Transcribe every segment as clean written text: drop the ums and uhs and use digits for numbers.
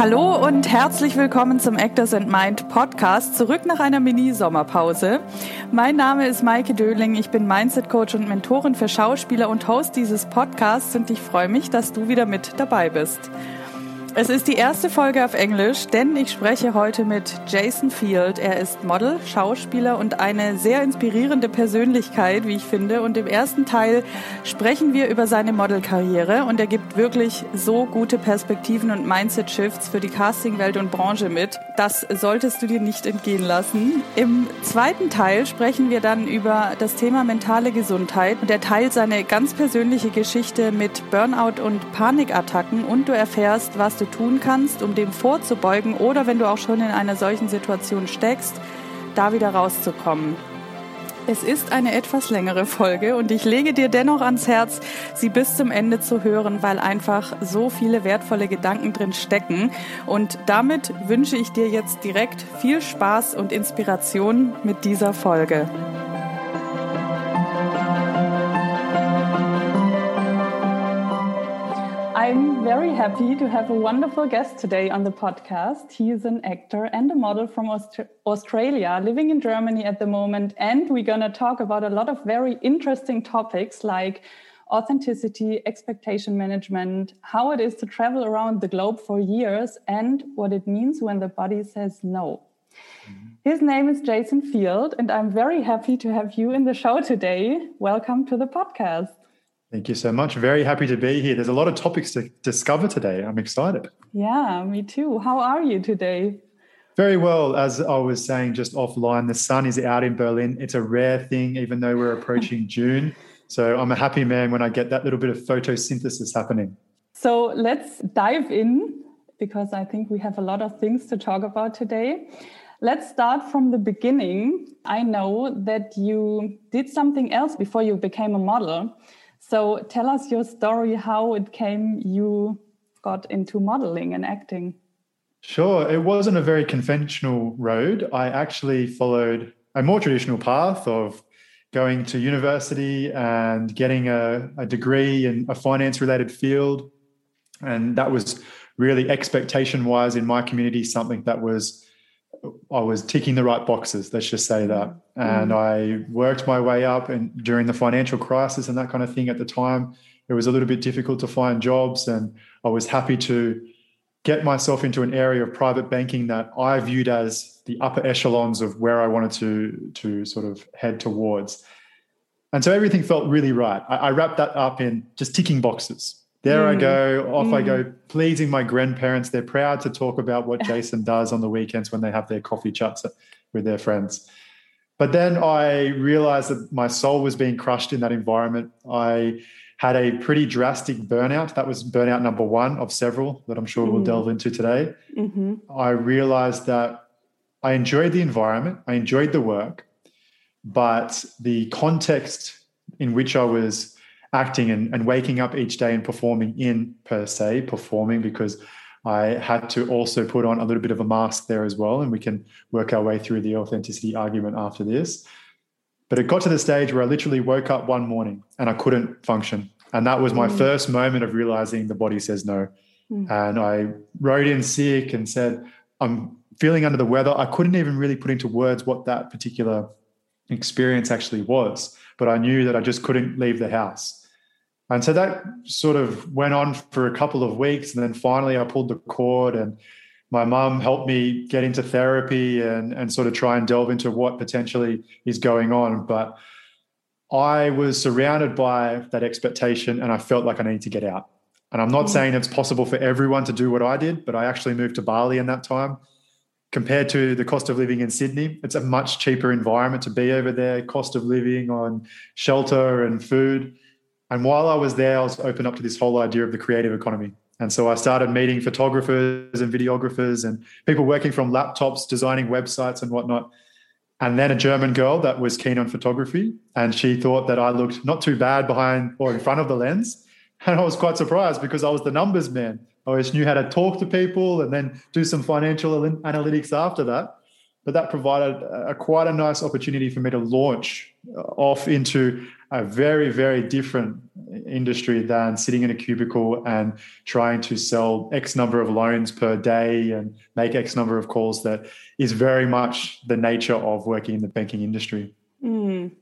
Hallo und herzlich willkommen zum Actors and Mind Podcast, zurück nach einer Mini-Sommerpause. Mein Name ist Maike Döhling, ich bin Mindset-Coach und Mentorin für Schauspieler und Host dieses Podcasts und ich freue mich, dass du wieder mit dabei bist. Es ist die erste Folge auf Englisch, denn ich spreche heute mit Jason Field. Er ist Model, Schauspieler und eine sehr inspirierende Persönlichkeit, wie ich finde. Und im ersten Teil sprechen wir über seine Modelkarriere und er gibt wirklich so gute Perspektiven und Mindset-Shifts für die Castingwelt und Branche mit. Das solltest du dir nicht entgehen lassen. Im zweiten Teil sprechen wir dann über das Thema mentale Gesundheit und er teilt seine ganz persönliche Geschichte mit Burnout und Panikattacken und du erfährst, was du tun kannst, um dem vorzubeugen oder wenn du auch schon in einer solchen Situation steckst, da wieder rauszukommen. Es ist eine etwas längere Folge und ich lege dir dennoch ans Herz, sie bis zum Ende zu hören, weil einfach so viele wertvolle Gedanken drin stecken. Und damit wünsche ich dir jetzt direkt viel Spaß und Inspiration mit dieser Folge. I'm very happy to have a wonderful guest today on the podcast. He is an actor and a model from Australia, living in Germany at the moment. And we're going to talk about a lot of very interesting topics like authenticity, expectation management, how it is to travel around the globe for years, and what it means when the body says no. Mm-hmm. His name is Jason Field, and I'm very happy to have you in the show today. Welcome to the podcast. Thank you so much. Very happy to be here. There's a lot of topics to discover today. I'm excited. Yeah, me too. How are you today? Very well. As I was saying just offline, the sun is out in Berlin. It's a rare thing, even though we're approaching June. So I'm a happy man when I get that little bit of photosynthesis happening. So let's dive in because I think we have a lot of things to talk about today. Let's start from the beginning. I know that you did something else before you became a model. So tell us your story, how it came you got into modeling and acting. Sure. It wasn't a very conventional road. I actually followed a more traditional path of going to university and getting a degree in a finance-related field. And that was really expectation-wise in my community, something that was, I was ticking the right boxes, let's just say that. And I worked my way up and during the financial crisis and that kind of thing at the time, it was a little bit difficult to find jobs. And I was happy to get myself into an area of private banking that I viewed as the upper echelons of where I wanted to sort of head towards. And so everything felt really right. I wrapped that up in just ticking boxes. There I go, off I go, pleasing my grandparents. They're proud to talk about what Jason does on the weekends when they have their coffee chats with their friends. But then I realized that my soul was being crushed in that environment. I had a pretty drastic burnout. That was burnout number one of several that I'm sure we'll delve into today. Mm-hmm. I realized that I enjoyed the environment. I enjoyed the work, but the context in which I was acting and waking up each day and performing in per se, performing because I had to also put on a little bit of a mask there as well. And we can work our way through the authenticity argument after this. But it got to the stage where I literally woke up one morning and I couldn't function. And that was my first moment of realizing the body says no. And I wrote in sick and said, I'm feeling under the weather. I couldn't even really put into words what that particular experience actually was. But I knew that I just couldn't leave the house. And so that sort of went on for a couple of weeks. And then finally I pulled the cord and my mum helped me get into therapy and sort of try and delve into what potentially is going on. But I was surrounded by that expectation and I felt like I needed to get out. And I'm not saying it's possible for everyone to do what I did, but I actually moved to Bali in that time. Compared to the cost of living in Sydney, it's a much cheaper environment to be over there, cost of living on shelter and food. And while I was there, I was open up to this whole idea of the creative economy. And so I started meeting photographers and videographers and people working from laptops, designing websites and whatnot. And then a German girl that was keen on photography. And she thought that I looked not too bad behind or in front of the lens. And I was quite surprised because I was the numbers man. I always knew how to talk to people and then do some financial analytics after that. But that provided quite a nice opportunity for me to launch off into a very, very different industry than sitting in a cubicle and trying to sell X number of loans per day and make X number of calls. That is very much the nature of working in the banking industry. Mm.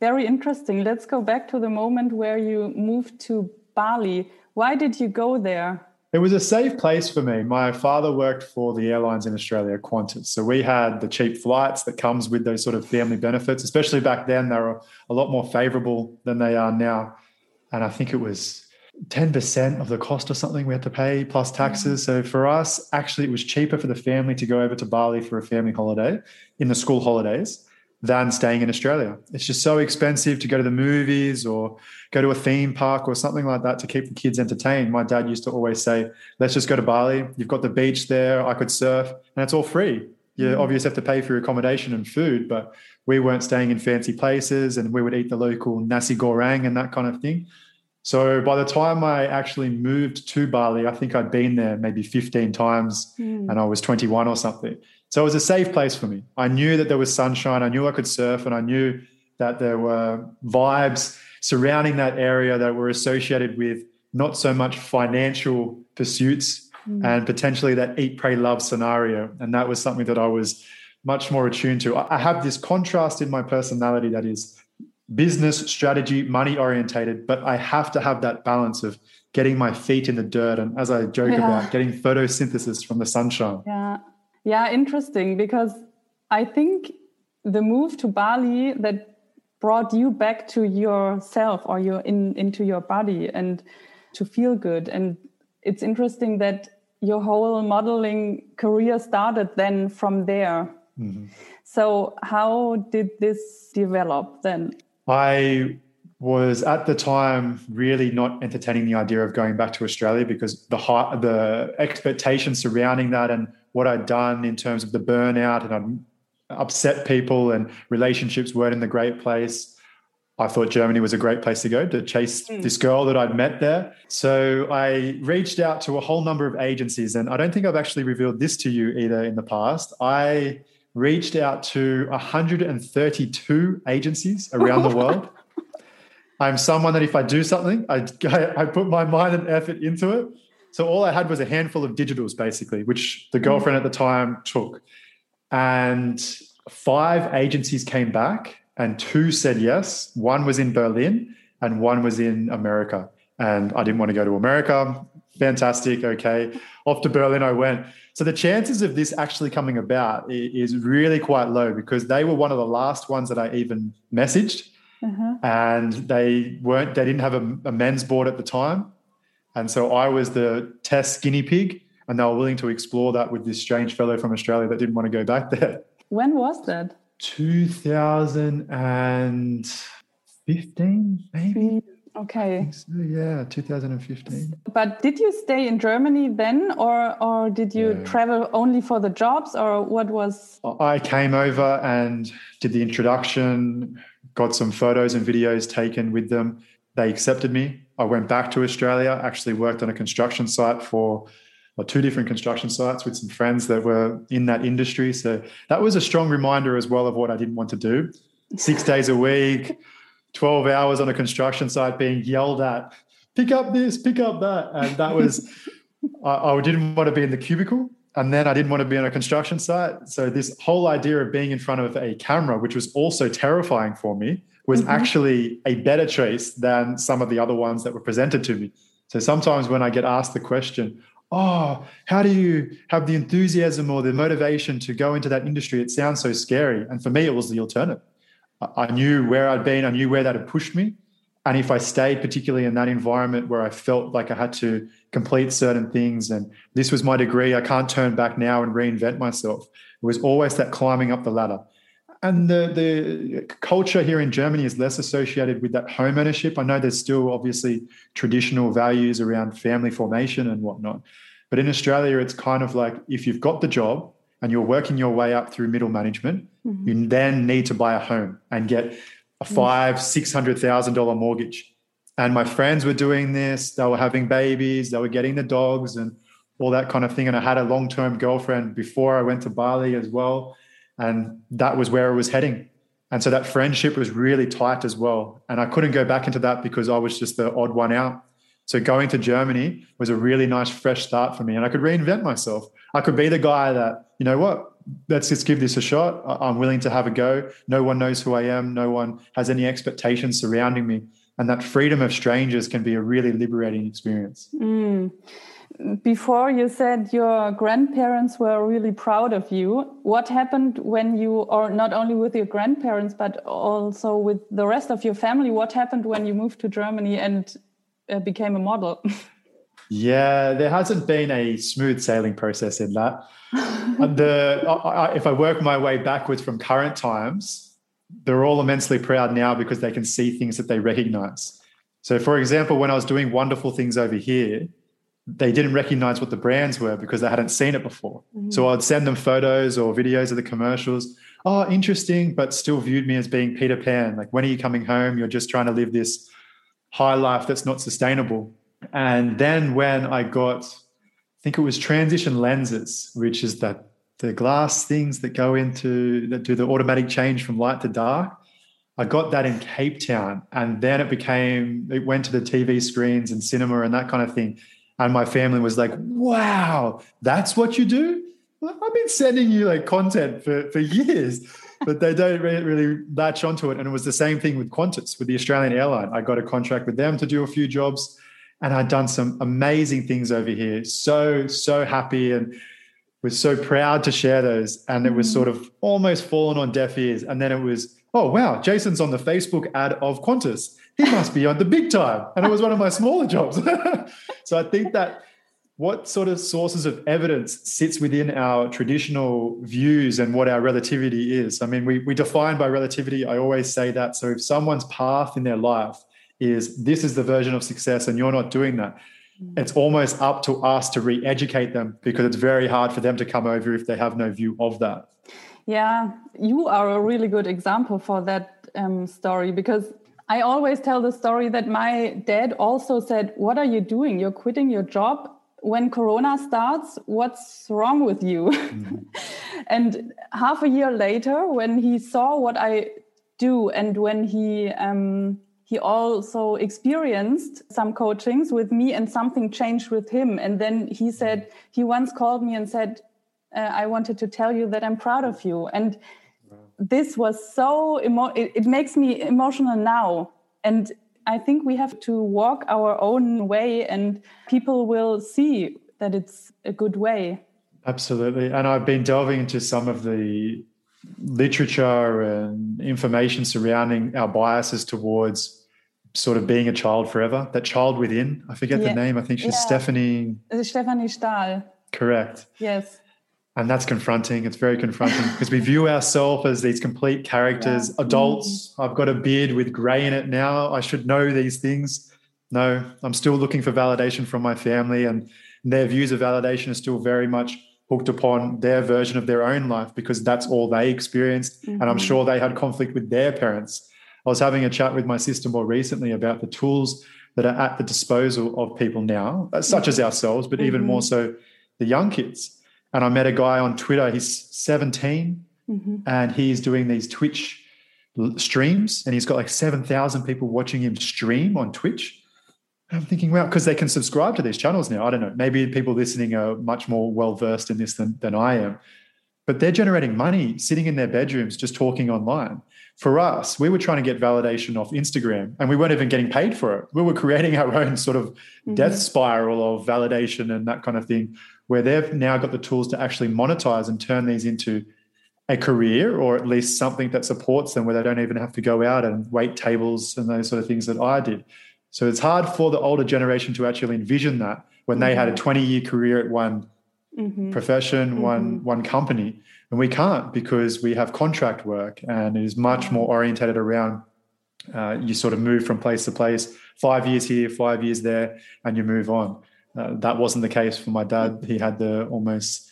Very interesting. Let's go back to the moment where you moved to Bali. Why did you go there? It was a safe place for me. My father worked for the airlines in Australia, Qantas. So we had the cheap flights that comes with those sort of family benefits, especially back then. They were a lot more favorable than they are now. And I think it was 10% of the cost or something we had to pay plus taxes. So for us, actually, it was cheaper for the family to go over to Bali for a family holiday in the school holidays than staying in Australia. It's just so expensive to go to the movies or go to a theme park or something like that to keep the kids entertained. My dad used to always say, let's just go to Bali. You've got the beach there. I could surf and it's all free. You obviously have to pay for your accommodation and food, but we weren't staying in fancy places and we would eat the local nasi goreng and that kind of thing. So by the time I actually moved to Bali, I think I'd been there maybe 15 times and I was 21 or something. So it was a safe place for me. I knew that there was sunshine. I knew I could surf and I knew that there were vibes surrounding that area that were associated with not so much financial pursuits and potentially that eat, pray, love scenario. And that was something that I was much more attuned to. I have this contrast in my personality that is business, strategy, money orientated, but I have to have that balance of getting my feet in the dirt and, as I joke about, getting photosynthesis from the sunshine. Yeah, interesting, because I think the move to Bali that brought you back to yourself or into your body and to feel good. And it's interesting that your whole modeling career started then from there. Mm-hmm. So how did this develop then? I was at the time really not entertaining the idea of going back to Australia because the expectations surrounding that and what I'd done in terms of the burnout and I'd upset people and relationships weren't in the great place. I thought Germany was a great place to go to chase this girl that I'd met there. So I reached out to a whole number of agencies, and I don't think I've actually revealed this to you either in the past. I reached out to 132 agencies around the world. I'm someone that if I do something, I put my mind and effort into it. So all I had was a handful of digitals, basically, which the girlfriend at the time took. And 5 agencies came back and 2 said yes. One was in Berlin and one was in America. And I didn't want to go to America. Fantastic. Okay. Off to Berlin I went. So the chances of this actually coming about is really quite low because they were one of the last ones that I even messaged. Uh-huh. And they didn't have a men's board at the time. And so I was the test guinea pig, and they were willing to explore that with this strange fellow from Australia that didn't want to go back there. When was that? 2015, maybe. Okay. So, yeah, 2015. But did you stay in Germany then, or did you travel only for the jobs, or what was? I came over and did the introduction, got some photos and videos taken with them. They accepted me. I went back to Australia, actually worked on a construction site for 2 different construction sites with some friends that were in that industry. So that was a strong reminder as well of what I didn't want to do. 6 days a week, 12 hours on a construction site being yelled at, pick up this, pick up that. And that was, I didn't want to be in the cubicle. And then I didn't want to be on a construction site. So this whole idea of being in front of a camera, which was also terrifying for me, was actually a better choice than some of the other ones that were presented to me. So sometimes when I get asked the question, oh, how do you have the enthusiasm or the motivation to go into that industry? It sounds so scary. And for me, it was the alternative. I knew where I'd been. I knew where that had pushed me. And if I stayed particularly in that environment where I felt like I had to complete certain things and this was my degree, I can't turn back now and reinvent myself. It was always that climbing up the ladder. And the culture here in Germany is less associated with that home ownership. I know there's still obviously traditional values around family formation and whatnot. But in Australia, it's kind of like if you've got the job and you're working your way up through middle management, you then need to buy a home and get a $500,000-$600,000 mortgage. And my friends were doing this. They were having babies. They were getting the dogs and all that kind of thing. And I had a long-term girlfriend before I went to Bali as well. And that was where I was heading. And so that friendship was really tight as well. And I couldn't go back into that because I was just the odd one out. So going to Germany was a really nice fresh start for me, and I could reinvent myself. I could be the guy that, you know what, let's just give this a shot. I'm willing to have a go. No one knows who I am. No one has any expectations surrounding me. And that freedom of strangers can be a really liberating experience. Mm. Before you said your grandparents were really proud of you. What happened when you, or not only with your grandparents, but also with the rest of your family, what happened when you moved to Germany and became a model? Yeah, there hasn't been a smooth sailing process in that. If I work my way backwards from current times, they're all immensely proud now because they can see things that they recognize. So, for example, when I was doing wonderful things over here, they didn't recognize what the brands were because they hadn't seen it before. Mm-hmm. So I'd send them photos or videos of the commercials. Oh, interesting, but still viewed me as being Peter Pan. Like, when are you coming home? You're just trying to live this high life that's not sustainable. And then when I got, I think it was transition lenses, which is the glass things that go into, that do the automatic change from light to dark. I got that in Cape Town, and then it went to the TV screens and cinema and that kind of thing. And my family was like, wow, that's what you do? I've been sending you like content for years, but they don't really latch onto it. And it was the same thing with Qantas, with the Australian airline. I got a contract with them to do a few jobs, and I'd done some amazing things over here. So, so happy and was so proud to share those. And it was sort of almost fallen on deaf ears. And then it was, oh, wow, Jason's on the Facebook ad of Qantas. He must be on the big time. And it was one of my smaller jobs. So I think that what sort of sources of evidence sits within our traditional views and what our relativity is. I mean, we define by relativity, I always say that. So if someone's path in their life is this is the version of success and you're not doing that, it's almost up to us to re-educate them because it's very hard for them to come over if they have no view of that. Yeah, you are a really good example for that story, because I always tell the story that my dad also said, what are you doing? You're quitting your job when Corona starts. What's wrong with you? Mm-hmm. And half a year later, when he saw what I do, and when he also experienced some coachings with me, and something changed with him. And then he said, he once called me and said, I wanted to tell you that I'm proud of you. And this was so, it makes me emotional now. And I think we have to walk our own way, and people will see that it's a good way. Absolutely. And I've been delving into some of the literature and information surrounding our biases towards sort of being a child forever, that child within. I forget the name. I think she's Stephanie Stahl. Correct. Yes. And that's confronting. It's very confronting because we view ourselves as these complete characters, adults. I've got a beard with gray in it now. I should know these things. No, I'm still looking for validation from my family, and their views of validation are still very much hooked upon their version of their own life because that's all they experienced. Mm-hmm. And I'm sure they had conflict with their parents. I was having a chat with my sister more recently about the tools that are at the disposal of people now, such as ourselves, but even more so the young kids. And I met a guy on Twitter, he's 17, and he's doing these Twitch streams, and he's got like 7,000 people watching him stream on Twitch. And I'm thinking, wow, because they can subscribe to these channels now. I don't know, maybe people listening are much more well-versed in this than I am. But they're generating money sitting in their bedrooms just talking online. For us, we were trying to get validation off Instagram, and we weren't even getting paid for it. We were creating our own sort of death spiral of validation and that kind of thing, where they've now got the tools to actually monetize and turn these into a career, or at least something that supports them, where they don't even have to go out and wait tables and those sort of things that I did. So it's hard for the older generation to actually envision that when they had a 20-year career at one profession, one company. And we can't, because we have contract work, and it is much more orientated around you sort of move from place to place, 5 years here, 5 years there, and you move on. That wasn't the case for my dad. He had the almost,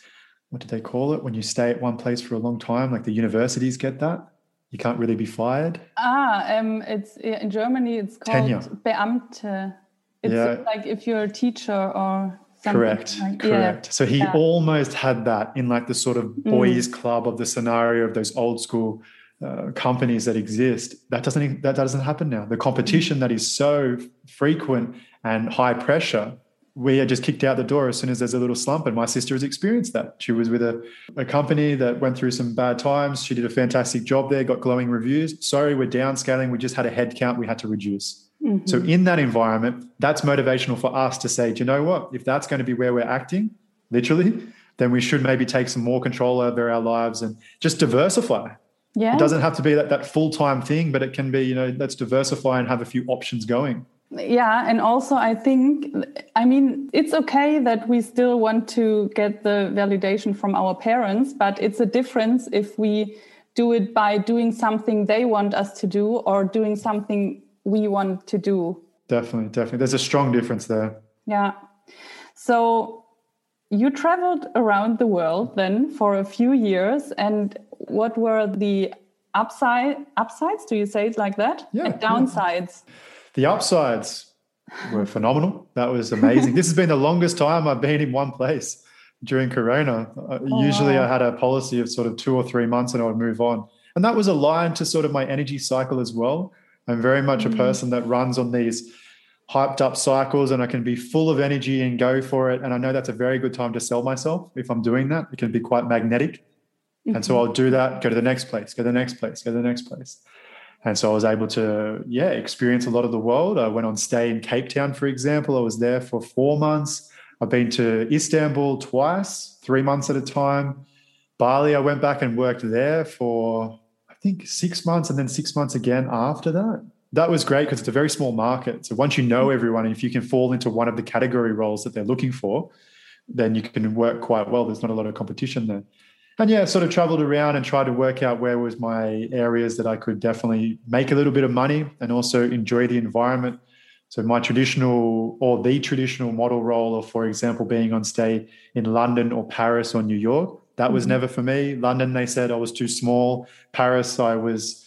what did they call it? When you stay at one place for a long time, like the universities get that. You can't really be fired. It's in Germany, it's called tenure. Beamte. It's like if you're a teacher or something. Correct, like, correct. Yeah. So he almost had that in like the sort of boys' club of the scenario of those old school companies that exist, that doesn't happen now. The competition that is so frequent and high pressure, we are just kicked out the door as soon as there's a little slump. And my sister has experienced that. She was with a company that went through some bad times. She did a fantastic job there, got glowing reviews. Sorry, we're downscaling. We just had a headcount we had to reduce. Mm-hmm. So in that environment, that's motivational for us to say, do you know what? If that's going to be where we're acting, literally, then we should maybe take some more control over our lives and just diversify. Yeah. It doesn't have to be that full-time thing, but it can be, let's diversify and have a few options going. Yeah, and also I think, it's okay that we still want to get the validation from our parents, but it's a difference if we do it by doing something they want us to do or doing something we want to do. Definitely. There's a strong difference there. Yeah. So you traveled around the world then for a few years, and what were the upsides? Do you say it like that? Yeah. And downsides? Yeah. The upsides were phenomenal. That was amazing. This has been the longest time I've been in one place during Corona. Usually I had a policy of sort of 2 or 3 months and I would move on. And that was aligned to sort of my energy cycle as well. I'm very much a person that runs on these hyped up cycles, and I can be full of energy and go for it. And I know that's a very good time to sell myself. If I'm doing that, it can be quite magnetic. Mm-hmm. And so I'll do that, go to the next place, go to the next place, go to the next place. And so I was able to, experience a lot of the world. I went on stay in Cape Town, for example. I was there for 4 months. I've been to Istanbul twice, 3 months at a time. Bali, I went back and worked there for, I think, 6 months and then 6 months again after that. That was great because it's a very small market. So once you know everyone, and if you can fall into one of the category roles that they're looking for, then you can work quite well. There's not a lot of competition there. And sort of traveled around and tried to work out where was my areas that I could definitely make a little bit of money and also enjoy the environment. So my traditional model role of, for example, being on stay in London or Paris or New York, that was never for me. London, they said I was too small. Paris, I was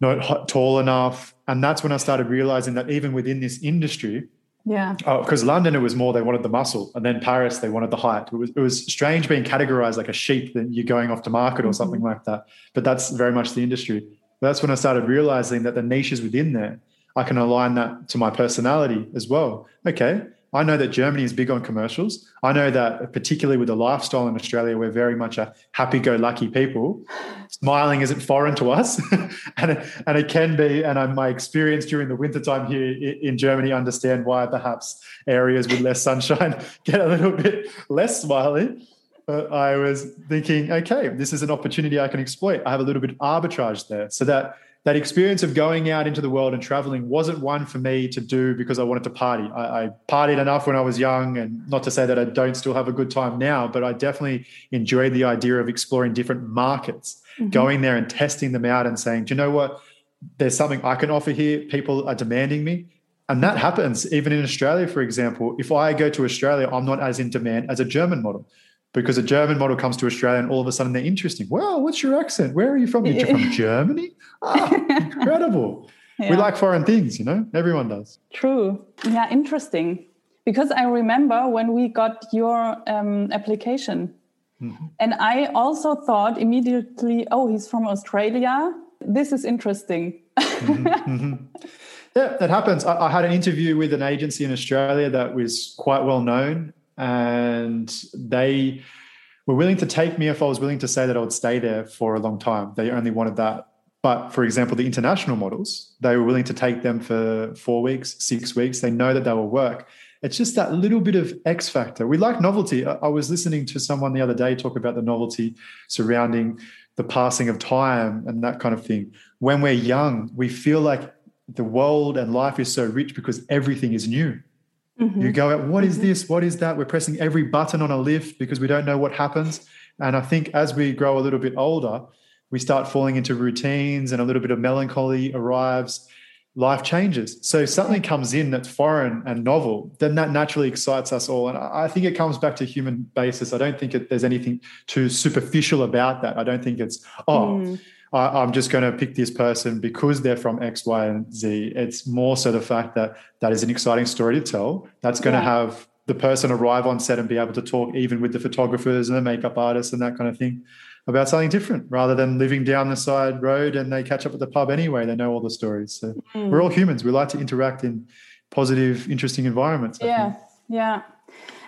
not tall enough. And that's when I started realizing that even within this industry, because London, it was more they wanted the muscle, and then Paris, they wanted the height. It was strange being categorized like a sheep that you're going off to market or something like that. But that's very much the industry. That's when I started realizing that the niches within there, I can align that to my personality as well. Okay, I know that Germany is big on commercials. I know that particularly with the lifestyle in Australia, we're very much a happy-go-lucky people. Smiling isn't foreign to us, and it can be. And my experience during the wintertime here in Germany, understand why perhaps areas with less sunshine get a little bit less smiley. But I was thinking, okay, this is an opportunity I can exploit. I have a little bit of arbitrage there. So that experience of going out into the world and traveling wasn't one for me to do because I wanted to party. I partied enough when I was young, and not to say that I don't still have a good time now, but I definitely enjoyed the idea of exploring different markets, going there and testing them out and saying, do you know what? There's something I can offer here. People are demanding me. And that happens even in Australia, for example. If I go to Australia, I'm not as in demand as a German model. Because a German model comes to Australia and all of a sudden they're interesting. Well, what's your accent? Where are you from? You're from Germany? Oh, incredible. Yeah. We like foreign things, everyone does. True. Yeah, interesting. Because I remember when we got your application and I also thought immediately, oh, he's from Australia. This is interesting. Yeah, that happens. I had an interview with an agency in Australia that was quite well known. And they were willing to take me if I was willing to say that I would stay there for a long time. They only wanted that. But, for example, the international models, they were willing to take them for 4 weeks, 6 weeks. They know that they will work. It's just that little bit of X factor. We like novelty. I was listening to someone the other day talk about the novelty surrounding the passing of time and that kind of thing. When we're young, we feel like the world and life is so rich because everything is new. You go out, what is this? What is that? We're pressing every button on a lift because we don't know what happens. And I think as we grow a little bit older, we start falling into routines and a little bit of melancholy arrives. Life changes. So something comes in that's foreign and novel, then that naturally excites us all. And I think it comes back to human basis. I don't think there's anything too superficial about that. I don't think it's, I'm just going to pick this person because they're from X, Y, and Z. It's more so the fact that that is an exciting story to tell. That's going to have the person arrive on set and be able to talk even with the photographers and the makeup artists and that kind of thing. about something different rather than living down the side road and they catch up at the pub anyway. They know all the stories. So we're all humans. We like to interact in positive, interesting environments. I think.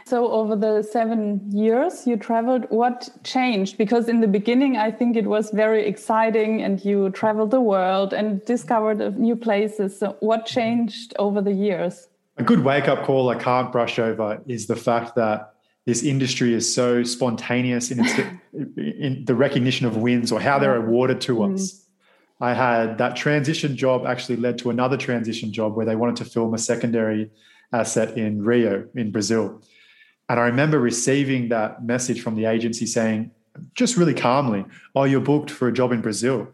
So over the 7 years you traveled, what changed? Because in the beginning, I think it was very exciting and you traveled the world and discovered new places. So what changed over the years? A good wake-up call I can't brush over is the fact that this industry is so spontaneous in its in the recognition of wins or how they're awarded to us. I had that transition job actually led to another transition job where they wanted to film a secondary asset in Rio, in Brazil. And I remember receiving that message from the agency saying, just really calmly, oh, you're booked for a job in Brazil.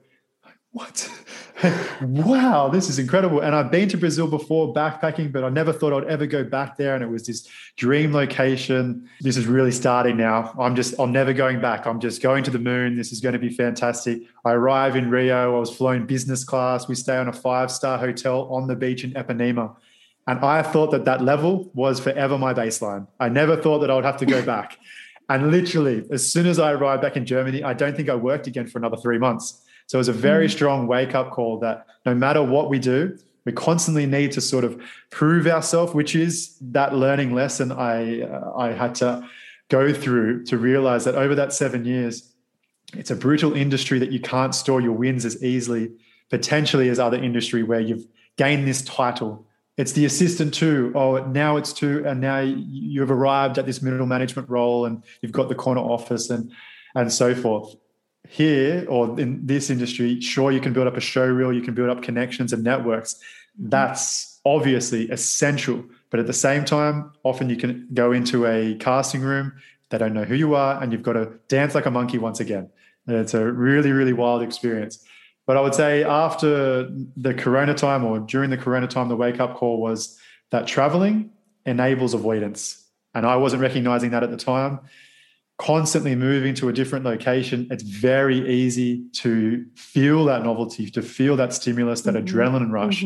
Like, what? Wow, this is incredible. And I've been to Brazil before backpacking, but I never thought I'd ever go back there. And it was this dream location. This is really starting now. I'm never going back. I'm just going to the moon. This is going to be fantastic. I arrive in Rio. I was flown business class. We stay on a 5-star hotel on the beach in Ipanema. And I thought that level was forever my baseline. I never thought that I would have to go back. And literally, as soon as I arrived back in Germany, I don't think I worked again for another 3 months. So it was a very strong wake-up call that no matter what we do, we constantly need to sort of prove ourselves, which is that learning lesson I had to go through to realize that over that 7 years, it's a brutal industry that you can't store your wins as easily, potentially, as other industry where you've gained this title. It's the assistant to, oh, now it's to, and now you've arrived at this middle management role and you've got the corner office and so forth. Here, or in this industry, sure, you can build up a showreel, you can build up connections and networks. That's obviously essential. But at the same time, often you can go into a casting room, they don't know who you are, and you've got to dance like a monkey once again. And it's a really, really wild experience. But I would say after the corona time or during the corona time, the wake-up call was that traveling enables avoidance. And I wasn't recognizing that at the time. Constantly moving to a different location, it's very easy to feel that novelty, to feel that stimulus, that adrenaline rush,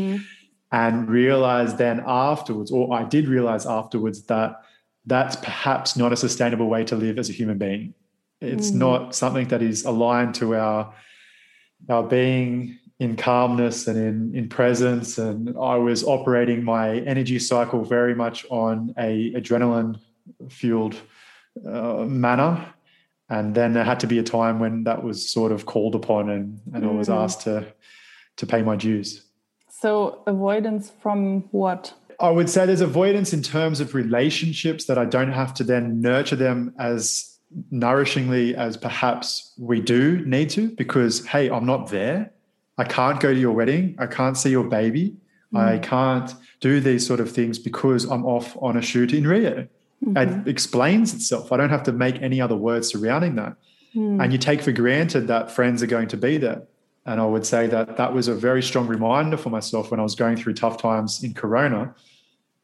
and realize then afterwards, or I did realize afterwards, that that's perhaps not a sustainable way to live as a human being. It's not something that is aligned to our being in calmness and in presence. And I was operating my energy cycle very much on a adrenaline-fueled manner. And then there had to be a time when that was sort of called upon and I was asked to pay my dues. So avoidance from what? I would say there's avoidance in terms of relationships that I don't have to then nurture them as nourishingly as perhaps we do need to, because hey, I'm not there. I can't go to your wedding. I can't see your baby. I can't do these sort of things because I'm off on a shoot in Rio. It explains itself. I don't have to make any other words surrounding that. And you take for granted that friends are going to be there. And I would say that was a very strong reminder for myself when I was going through tough times in Corona,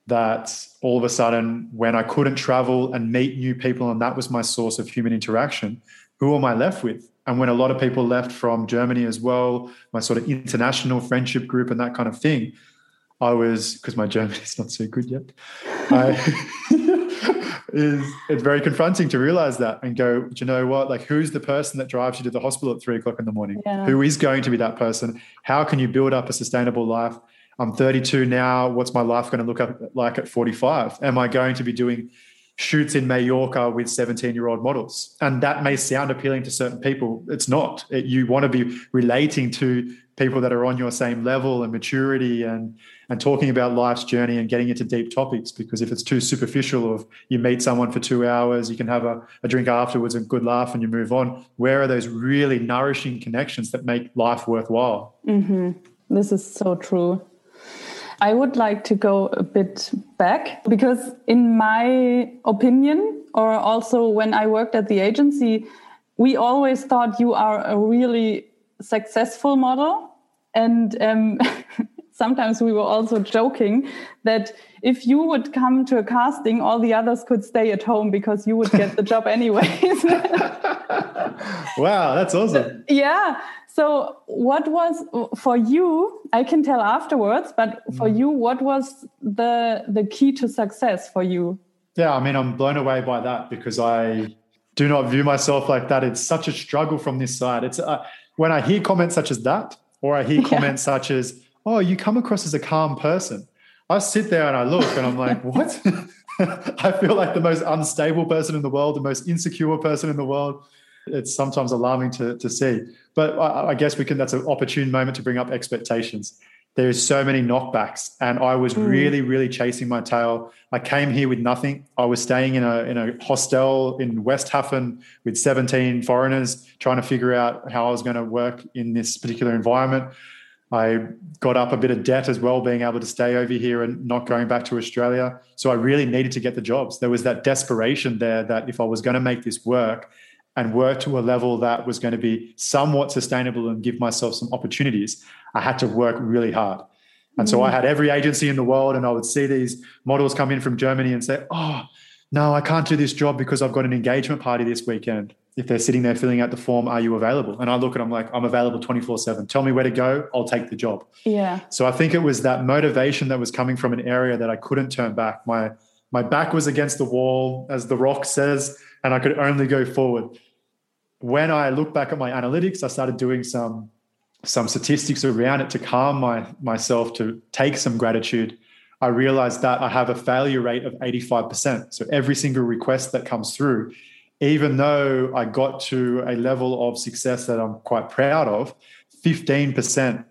that all of a sudden when I couldn't travel and meet new people and that was my source of human interaction, who am I left with? And when a lot of people left from Germany as well, my sort of international friendship group and that kind of thing, I was, because my German is not so good yet, it's very confronting to realize that and go, do you know what, like who's the person that drives you to the hospital at 3:00 in the morning? Yeah. Who is going to be that person? How can you build up a sustainable life? I'm 32 now. What's my life going to look like at 45? Am I going to be doing shoots in Mallorca with 17-year-old models? And that may sound appealing to certain people. It's not. You want to be relating to people that are on your same level and maturity and talking about life's journey and getting into deep topics, because if it's too superficial of you meet someone for 2 hours, you can have a drink afterwards and good laugh and you move on, where are those really nourishing connections that make life worthwhile? This is so true. I would like to go a bit back, because in my opinion, or also when I worked at the agency, we always thought you are a really successful model. And sometimes we were also joking that if you would come to a casting, all the others could stay at home because you would get the job anyways. Wow, that's awesome. Yeah. So what was for you, I can tell afterwards, but for you, what was the key to success for you? Yeah, I mean, I'm blown away by that, because I do not view myself like that. It's such a struggle from this side. It's when I hear comments such as that, or I hear comments such as, oh, you come across as a calm person. I sit there and I look and I'm like, what? I feel like the most unstable person in the world, the most insecure person in the world. It's sometimes alarming to see. But I guess we can. That's an opportune moment to bring up expectations. There is so many knockbacks, and I was really, really chasing my tail. I came here with nothing. I was staying in a hostel in West Haffen with 17 foreigners, trying to figure out how I was going to work in this particular environment. I got up a bit of debt as well, being able to stay over here and not going back to Australia. So I really needed to get the jobs. There was that desperation there that if I was going to make this work and work to a level that was going to be somewhat sustainable and give myself some opportunities, I had to work really hard. And so I had every agency in the world, and I would see these models come in from Germany and say, oh, no, I can't do this job because I've got an engagement party this weekend. If they're sitting there filling out the form, are you available? And I look and I'm like, I'm available 24/7. Tell me where to go. I'll take the job. Yeah. So I think it was that motivation that was coming from an area that I couldn't turn back. My back was against the wall, as The Rock says, and I could only go forward. When I look back at my analytics, I started doing some statistics around it to calm myself, to take some gratitude. I realized that I have a failure rate of 85%. So every single request that comes through, even though I got to a level of success that I'm quite proud of, 15%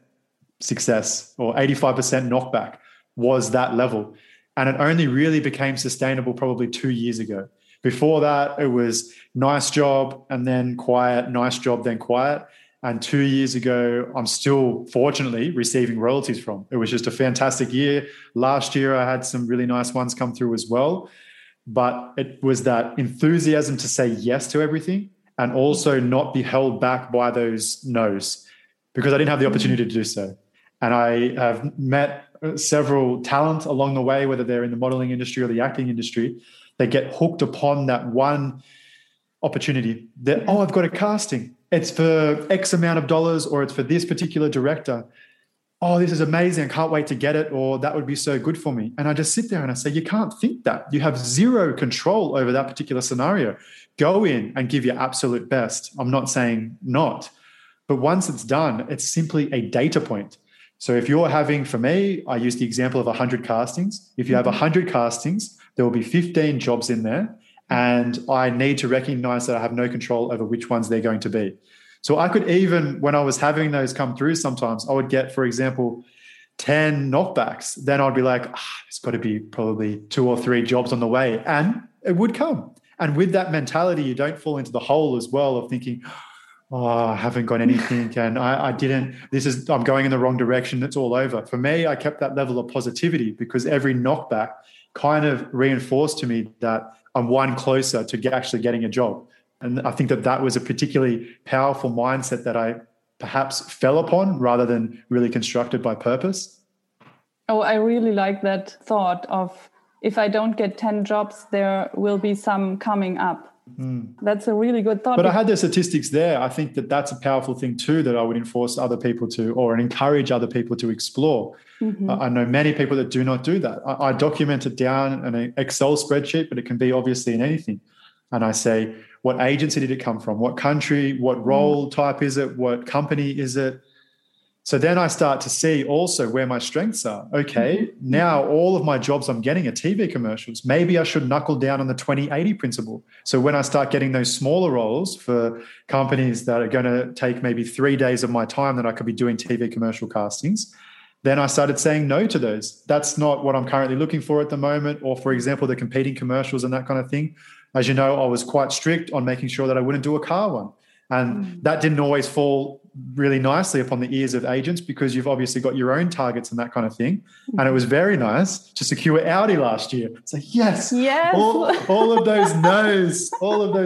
success or 85% knockback was that level. And it only really became sustainable probably 2 years ago. Before that, it was nice job and then quiet, nice job, then quiet. And 2 years ago, I'm still fortunately receiving royalties from. It was just a fantastic year. Last year, I had some really nice ones come through as well. But it was that enthusiasm to say yes to everything and also not be held back by those no's, because I didn't have the opportunity to do so. And I have met several talent along the way, whether they're in the modeling industry or the acting industry. They get hooked upon that one opportunity that, oh, I've got a casting. It's for X amount of dollars, or it's for this particular director. Oh, this is amazing. I can't wait to get it, or that would be so good for me. And I just sit there and I say, you can't think that. You have zero control over that particular scenario. Go in and give your absolute best. I'm not saying not. But once it's done, it's simply a data point. So if you're having, for me, I use the example of 100 castings. If you have 100 castings, there will be 15 jobs in there, and I need to recognize that I have no control over which ones they're going to be. So I could even, when I was having those come through sometimes, I would get, for example, 10 knockbacks. Then I'd be like, it's got to be probably 2 or 3 jobs on the way, and it would come. And with that mentality, you don't fall into the hole as well of thinking, oh, I haven't got anything, and I didn't, I'm going in the wrong direction, it's all over. For me, I kept that level of positivity because every knockback kind of reinforced to me that I'm one closer to actually getting a job. And I think that was a particularly powerful mindset that I perhaps fell upon rather than really constructed by purpose. Oh, I really like that thought of, if I don't get 10 jobs, there will be some coming up. That's a really good thought. But I had the statistics there. I think that's a powerful thing too, that I would enforce other people to, or encourage other people to explore. I know many people that do not do that. I document it down in an Excel spreadsheet, but it can be obviously in anything. And I say, what agency did it come from? What country? What role type is it? What company is it? So then I start to see also where my strengths are. Okay, now all of my jobs I'm getting are TV commercials. Maybe I should knuckle down on the 20/80 principle. So when I start getting those smaller roles for companies that are going to take maybe 3 days of my time that I could be doing TV commercial castings, then I started saying no to those. That's not what I'm currently looking for at the moment, or, for example, the competing commercials and that kind of thing. As you know, I was quite strict on making sure that I wouldn't do a car one. And that didn't always fall really nicely upon the ears of agents, because you've obviously got your own targets and that kind of thing. And it was very nice to secure Audi last year. It's like, yes. All of those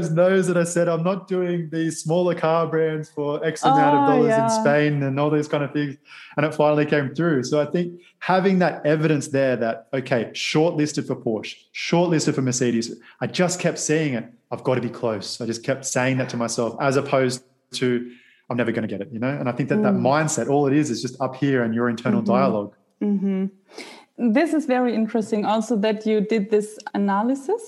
no's, that I said, I'm not doing these smaller car brands for X amount of dollars in Spain and all those kind of things. And it finally came through. So I think having that evidence there that, okay, shortlisted for Porsche, shortlisted for Mercedes, I just kept seeing it. I've got to be close. I just kept saying that to myself, as opposed to, I'm never going to get it, you know? And I think that that mindset, all it is just up here and your internal dialogue. This is very interesting also, that you did this analysis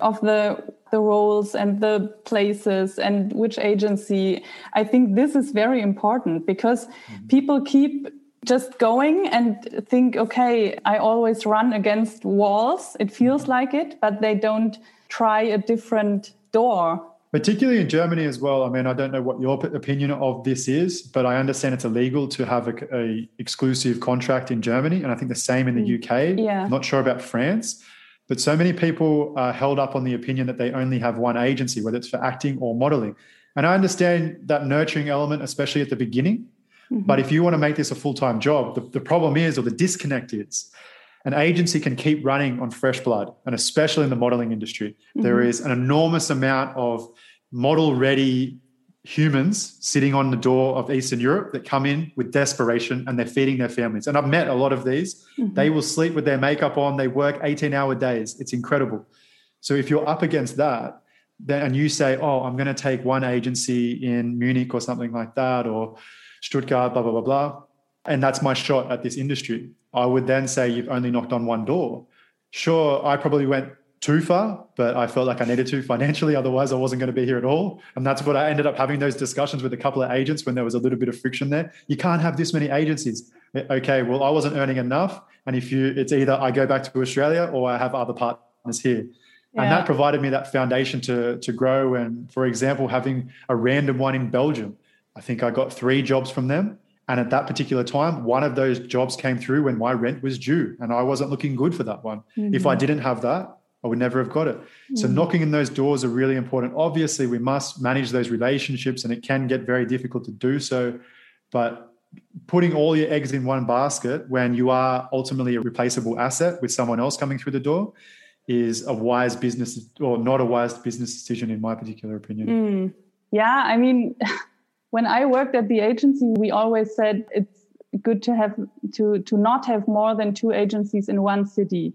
of the the roles and the places and which agency. I think this is very important because people keep just going and think, okay, I always run against walls. It feels like it, but they don't try a different door. Particularly in Germany as well. I mean, I don't know what your opinion of this is, but I understand it's illegal to have an exclusive contract in Germany. And I think the same in the UK. Yeah. I'm not sure about France. But so many people are held up on the opinion that they only have one agency, whether it's for acting or modeling. And I understand that nurturing element, especially at the beginning. Mm-hmm. But if you want to make this a full-time job, the problem is, or the disconnect is, an agency can keep running on fresh blood. And especially in the modeling industry, there is an enormous amount of model-ready humans sitting on the door of Eastern Europe that come in with desperation and they're feeding their families. And I've met a lot of these. They will sleep with their makeup on. They work 18-hour days. It's incredible. So if you're up against that, then, and you say, oh, I'm going to take one agency in Munich or something like that, or Stuttgart, blah, blah, blah, blah, and that's my shot at this industry, I would then say you've only knocked on one door. Sure, I probably went too far, but I felt like I needed to financially. Otherwise, I wasn't going to be here at all. And that's what I ended up having those discussions with a couple of agents when there was a little bit of friction there. You can't have this many agencies. Okay, well, I wasn't earning enough. And it's either I go back to Australia or I have other partners here. Yeah. And that provided me that foundation to grow. And for example, having a random one in Belgium, I think I got 3 jobs from them. And at that particular time, one of those jobs came through when my rent was due and I wasn't looking good for that one. If I didn't have that, I would never have got it. So knocking in those doors are really important. Obviously, we must manage those relationships and it can get very difficult to do so. But putting all your eggs in one basket when you are ultimately a replaceable asset with someone else coming through the door is a wise business, or not a wise business decision, in my particular opinion. Yeah, I mean, when I worked at the agency, we always said it's good to have to not have more than 2 agencies in one city.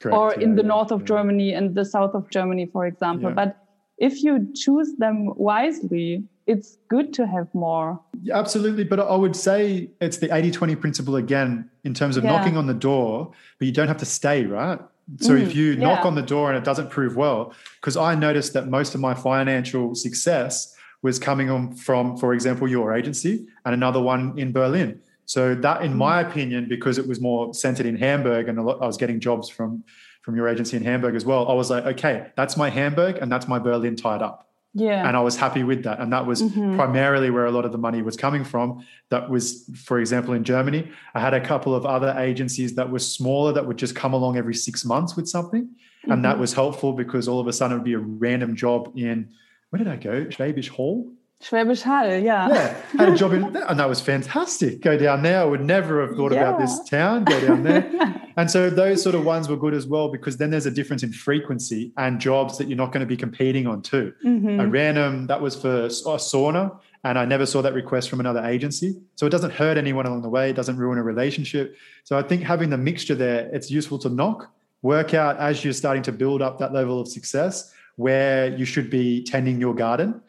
Correct. Or in the north of Germany and the south of Germany, for example. Yeah. But if you choose them wisely, it's good to have more. Yeah, absolutely. But I would say it's the 80-20 principle again, in terms of knocking on the door, but you don't have to stay, right? So if you knock on the door and it doesn't prove well, because I noticed that most of my financial success was coming on from, for example, your agency and another one in Berlin. So that, in my opinion, because it was more centered in Hamburg and I was getting jobs from your agency in Hamburg as well, I was like, okay, that's my Hamburg and that's my Berlin tied up. Yeah. And I was happy with that. And that was primarily where a lot of the money was coming from. That was, for example, in Germany, I had a couple of other agencies that were smaller that would just come along every 6 months with something. And that was helpful because all of a sudden it would be a random job in, where did I go? Schwäbisch Hall? Schwäbisch Hall, yeah. Yeah, I had a job in there and that was fantastic. Go down there. I would never have thought about this town. Go down there. And so those sort of ones were good as well because then there's a difference in frequency and jobs that you're not going to be competing on too. A random, that was for a sauna and I never saw that request from another agency. So it doesn't hurt anyone along the way. It doesn't ruin a relationship. So I think having the mixture there, it's useful to knock, work out as you're starting to build up that level of success where you should be tending your garden.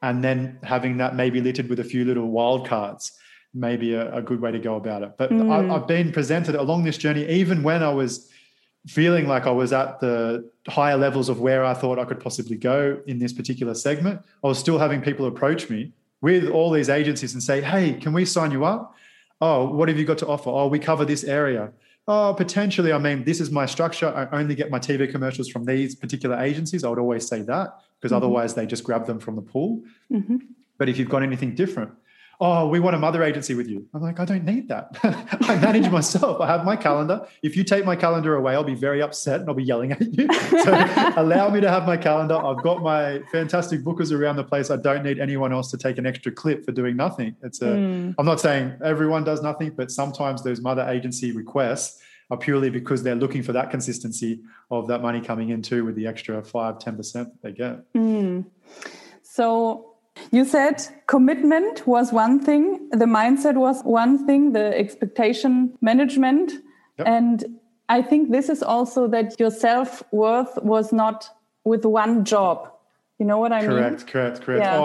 And then having that maybe littered with a few little wild cards, maybe a good way to go about it. But I've been presented along this journey, even when I was feeling like I was at the higher levels of where I thought I could possibly go in this particular segment, I was still having people approach me with all these agencies and say, hey, can we sign you up? Oh, what have you got to offer? Oh, we cover this area. Oh, potentially, I mean, this is my structure. I only get my TV commercials from these particular agencies. I would always say that because otherwise they just grab them from the pool. But if you've got anything different, oh, we want a mother agency with you. I'm like, I don't need that. I manage myself. I have my calendar. If you take my calendar away, I'll be very upset and I'll be yelling at you. So allow me to have my calendar. I've got my fantastic bookers around the place. I don't need anyone else to take an extra clip for doing nothing. I'm not saying everyone does nothing, but sometimes those mother agency requests are purely because they're looking for that consistency of that money coming in too with the extra 5, 10% they get. So you said commitment was one thing, the mindset was one thing, the expectation management. And I think this is also that your self-worth was not with one job. You know what I mean? Correct. Yeah.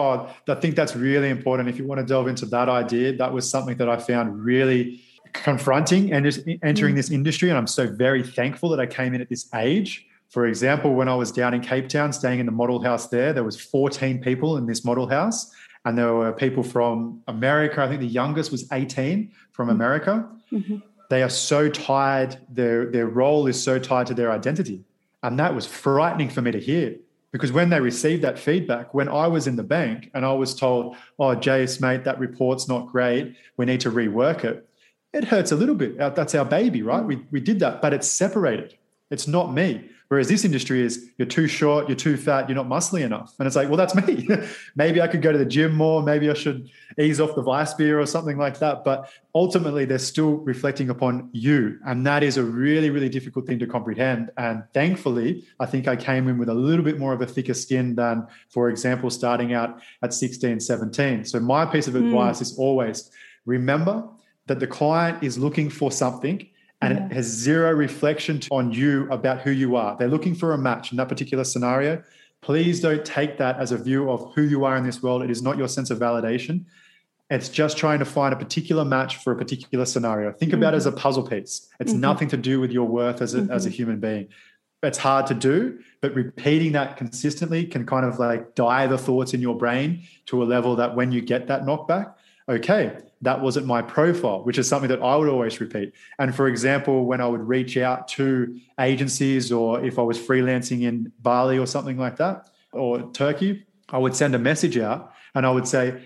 I think that's really important. If you want to delve into that idea, that was something that I found really confronting and just entering this industry. And I'm so very thankful that I came in at this age For example, when I was down in Cape Town staying in the model house there was 14 people in this model house, and there were people from America. I think the youngest was 18 from America. Mm-hmm. They are so tied, their role is so tied to their identity. And that was frightening for me to hear, because when they received that feedback, when I was in the bank and I was told, oh, Jace, mate, that report's not great, we need to rework it, it hurts a little bit. That's our baby, right? We did that, but it's separated. It's not me. Whereas this industry is, you're too short, you're too fat, you're not muscly enough. And it's like, well, that's me. Maybe I could go to the gym more. Maybe I should ease off the vice beer or something like that. But ultimately, they're still reflecting upon you. And that is a really, really difficult thing to comprehend. And thankfully, I think I came in with a little bit more of a thicker skin than, for example, starting out at 16, 17. So my piece of advice is always remember that the client is looking for something. And it has zero reflection on you about who you are. They're looking for a match in that particular scenario. Please don't take that as a view of who you are in this world. It is not your sense of validation. It's just trying to find a particular match for a particular scenario. Think about it as a puzzle piece. It's nothing to do with your worth as a human being. It's hard to do, but repeating that consistently can kind of like dye the thoughts in your brain to a level that when you get that knockback, okay, that wasn't my profile, which is something that I would always repeat. And for example, when I would reach out to agencies, or if I was freelancing in Bali or something like that, or Turkey, I would send a message out and I would say,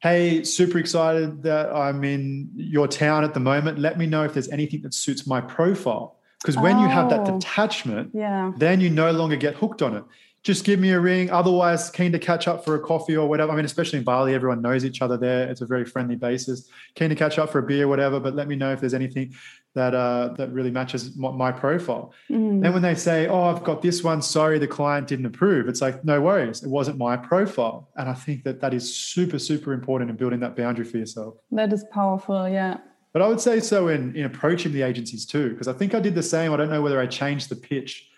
hey, super excited that I'm in your town at the moment. Let me know if there's anything that suits my profile. Because when you have that detachment, then you no longer get hooked on it. Just give me a ring. Otherwise, keen to catch up for a coffee or whatever. I mean, especially in Bali, everyone knows each other there. It's a very friendly basis. Keen to catch up for a beer, whatever, but let me know if there's anything that really matches my profile. Then when they say, oh, I've got this one, sorry, the client didn't approve. It's like, no worries. It wasn't my profile. And I think that is super, super important in building that boundary for yourself. That is powerful, yeah. But I would say so in approaching the agencies too, because I think I did the same. I don't know whether I changed the pitch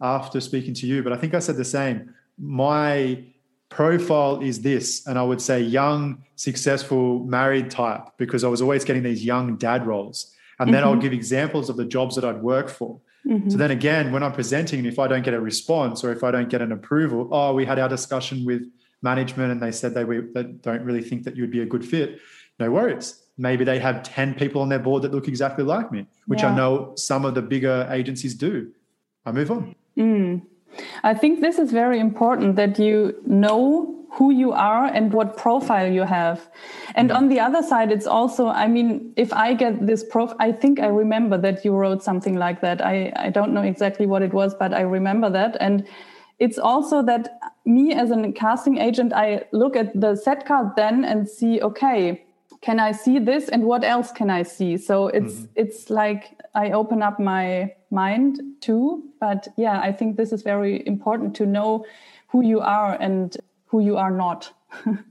after speaking to you, but I think I said the same. My profile is this, and I would say young, successful, married type, because I was always getting these young dad roles. And then I would give examples of the jobs that I'd work for. So then again, when I'm presenting, if I don't get a response or if I don't get an approval, oh, we had our discussion with management and they said they don't really think that you'd be a good fit. No worries. Maybe they have 10 people on their board that look exactly like me, which I know some of the bigger agencies do. I move on. I think this is very important, that you know who you are and what profile you have. And on the other side, it's also, I mean, if I get this I think I remember that you wrote something like that. I don't know exactly what it was, but I remember that. And it's also that me as a casting agent, I look at the set card then and see, okay, can I see this? And what else can I see? So it's like I open up my mind too. But yeah, I think this is very important to know who you are and who you are not.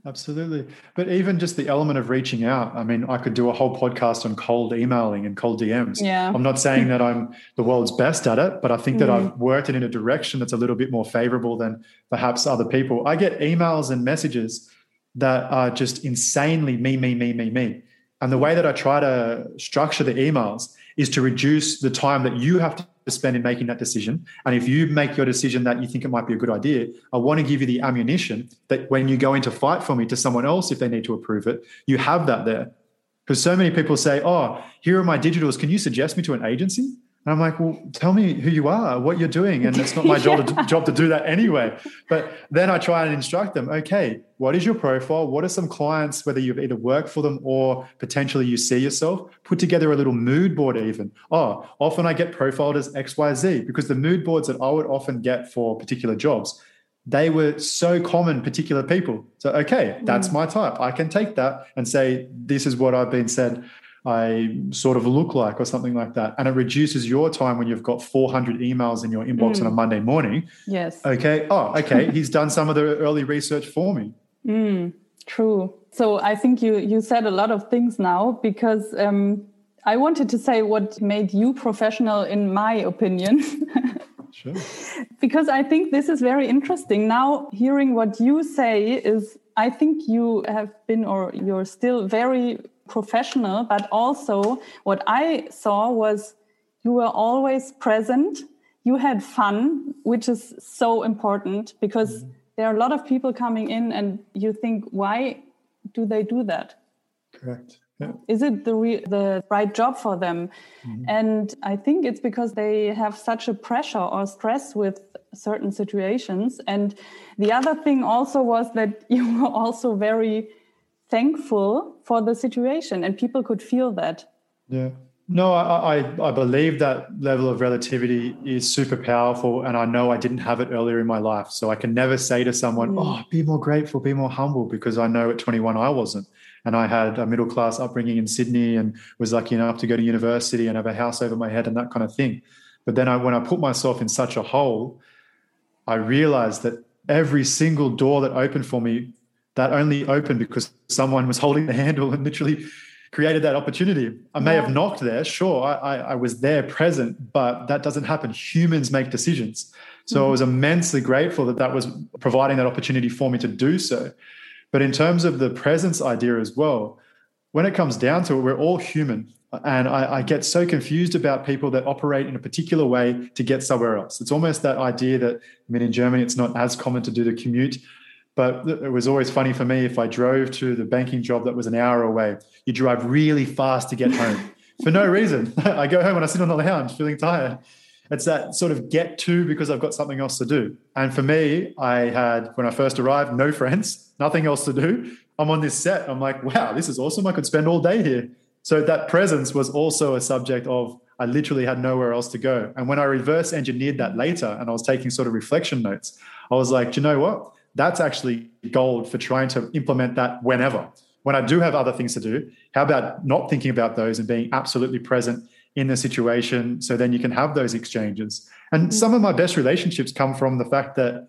Absolutely. But even just the element of reaching out. I mean, I could do a whole podcast on cold emailing and cold DMs. Yeah. I'm not saying that I'm the world's best at it, but I think that I've worked it in a direction that's a little bit more favorable than perhaps other people. I get emails and messages that are just insanely me. And the way that I try to structure the emails is to reduce the time that you have to spend in making that decision. And if you make your decision that you think it might be a good idea, I want to give you the ammunition that when you go into fight for me to someone else, if they need to approve it, you have that there. Because so many people say, oh, here are my digitals. Can you suggest me to an agency? And I'm like, well, tell me who you are, what you're doing. And it's not my job to do that anyway. But then I try and instruct them, okay, what is your profile? What are some clients, whether you've either worked for them or potentially you see yourself? Put together a little mood board even. Oh, often I get profiled as XYZ, because the mood boards that I would often get for particular jobs, they were so common, particular people. So, okay, that's my type. I can take that and say, this is what I've been said I sort of look like, or something like that. And it reduces your time when you've got 400 emails in your inbox on a Monday morning. Yes. Okay. Oh, okay. He's done some of the early research for me. True. So I think you said a lot of things now, because I wanted to say what made you professional, in my opinion. Sure. Because I think this is very interesting. Now, hearing what you say is, I think you have been, or you're still, very professional, but also what I saw was you were always present. you had fun, which is so important, because there are a lot of people coming in and you think, why do they do that? Correct. Yeah. Is it the right job for them? Mm-hmm. And I think it's because they have such a pressure or stress with certain situations. And the other thing also was that you were also very thankful for the situation, and people could feel that. Yeah. No, I believe that level of relativity is super powerful, and I know I didn't have it earlier in my life. So I can never say to someone, be more grateful, be more humble, because I know at 21 I wasn't. And I had a middle-class upbringing in Sydney and was lucky enough to go to university and have a house over my head and that kind of thing. But then when I put myself in such a hole, I realized that every single door that opened for me, that only opened because someone was holding the handle and literally created that opportunity. I may have knocked there, sure, I was there present, but that doesn't happen. Humans make decisions. So I was immensely grateful that was providing that opportunity for me to do so. But in terms of the presence idea as well, when it comes down to it, we're all human. And I get so confused about people that operate in a particular way to get somewhere else. It's almost that idea that, I mean, in Germany, it's not as common to do the commute. But it was always funny for me if I drove to the banking job that was an hour away. You drive really fast to get home for no reason. I go home and I sit on the lounge feeling tired. It's that sort of get to because I've got something else to do. And for me, I had, when I first arrived, no friends, nothing else to do. I'm on this set. I'm like, wow, this is awesome. I could spend all day here. So that presence was also a subject of I literally had nowhere else to go. And when I reverse engineered that later and I was taking sort of reflection notes, I was like, do you know what? That's actually gold for trying to implement that whenever. When I do have other things to do, how about not thinking about those and being absolutely present in the situation, so then you can have those exchanges. And some of my best relationships come from the fact that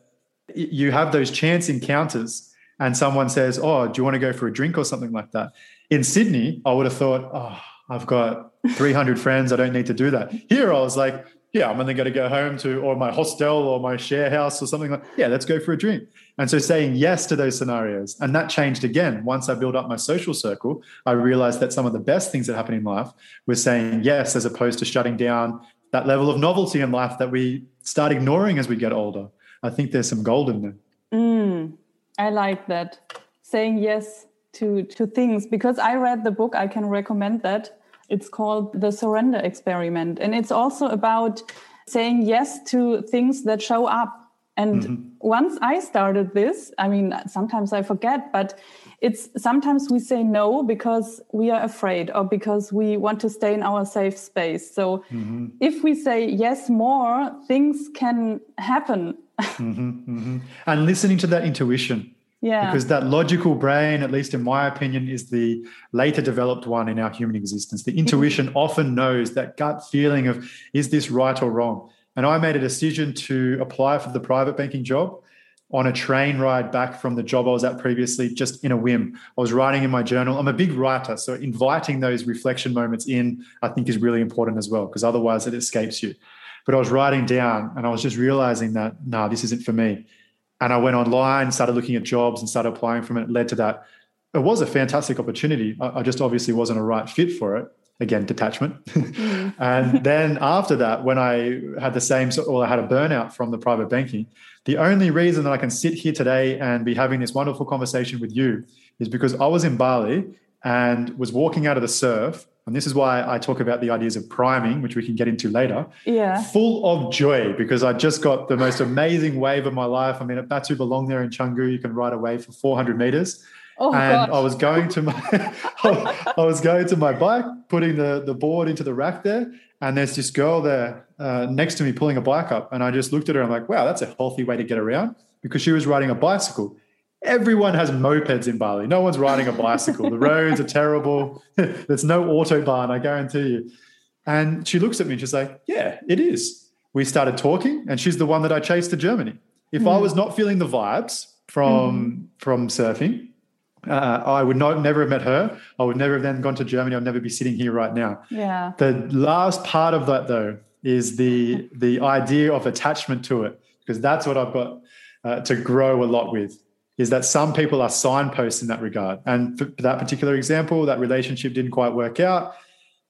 you have those chance encounters and someone says, oh, do you want to go for a drink or something like that? In Sydney, I would have thought, oh, I've got 300 friends. I don't need to do that. Here, I was like, yeah, I'm only going to go home to or my hostel or my share house or something like that. Yeah, let's go for a drink. And so saying yes to those scenarios. And that changed again. Once I built up my social circle, I realized that some of the best things that happen in life were saying yes, as opposed to shutting down that level of novelty in life that we start ignoring as we get older. I think there's some gold in there. I like that. Saying yes to things, because I read the book, I can recommend that. It's called The Surrender Experiment. And it's also about saying yes to things that show up. And once I started this, I mean, sometimes I forget, but it's sometimes we say no because we are afraid or because we want to stay in our safe space. So if we say yes more, things can happen. And listening to that intuition. Yeah. Because that logical brain, at least in my opinion, is the later developed one in our human existence. The intuition often knows that gut feeling of, is this right or wrong? And I made a decision to apply for the private banking job on a train ride back from the job I was at previously, just in a whim. I was writing in my journal. I'm a big writer, so inviting those reflection moments in, I think, is really important as well, because otherwise it escapes you. But I was writing down and I was just realizing that, no, this isn't for me. And I went online, started looking at jobs and started applying from it. It led to that. It was a fantastic opportunity. I just obviously wasn't a right fit for it. Again, detachment. And then after that, when I had the same, I had a burnout from the private banking, the only reason that I can sit here today and be having this wonderful conversation with you is because I was in Bali and was walking out of the surf. And this is why I talk about the ideas of priming, which we can get into later. Yeah. Full of joy, because I just got the most amazing wave of my life. I mean, at Batu Balong there in Canggu, you can ride a wave for 400 meters. Oh, and gosh. I was going to my bike, putting the board into the rack there. And there's this girl there next to me pulling a bike up. And I just looked at her. I'm like, wow, that's a healthy way to get around, because she was riding a bicycle. Everyone has mopeds in Bali. No one's riding a bicycle. The roads are terrible. There's no autobahn, I guarantee you. And she looks at me and she's like, yeah, it is. We started talking, and she's the one that I chased to Germany. If I was not feeling the vibes from surfing, I would never have met her. I would never have then gone to Germany. I'd never be sitting here right now. Yeah. The last part of that, though, is the idea of attachment to it, because that's what I've got to grow a lot with. Is that some people are signposts in that regard. And for that particular example, that relationship didn't quite work out.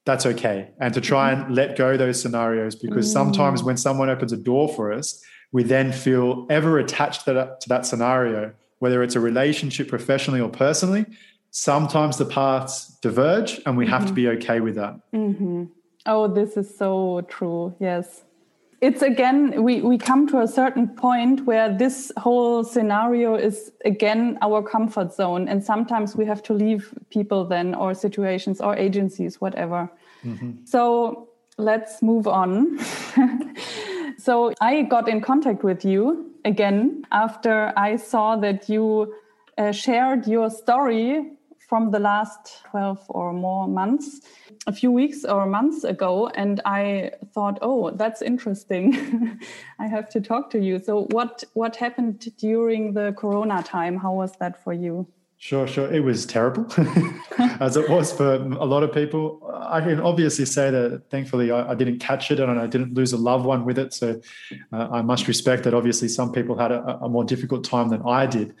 that's okay. And to try and let go those scenarios, because sometimes when someone opens a door for us, we then feel ever attached to that scenario, whether it's a relationship professionally or personally. Sometimes the paths diverge and we have to be okay with that. Mm-hmm. Oh, this is so true. Yes. It's again, we come to a certain point where this whole scenario is again our comfort zone. And sometimes we have to leave people then, or situations or agencies, whatever. Mm-hmm. So let's move on. So I got in contact with you again after I saw that you shared your story from the last 12 or more months, a few weeks or months ago. And I thought, oh, that's interesting. I have to talk to you. So what happened during the Corona time? How was that for you? Sure. It was terrible, as it was for a lot of people. I can obviously say that thankfully I didn't catch it and I didn't lose a loved one with it. So I must respect that obviously some people had a more difficult time than I did.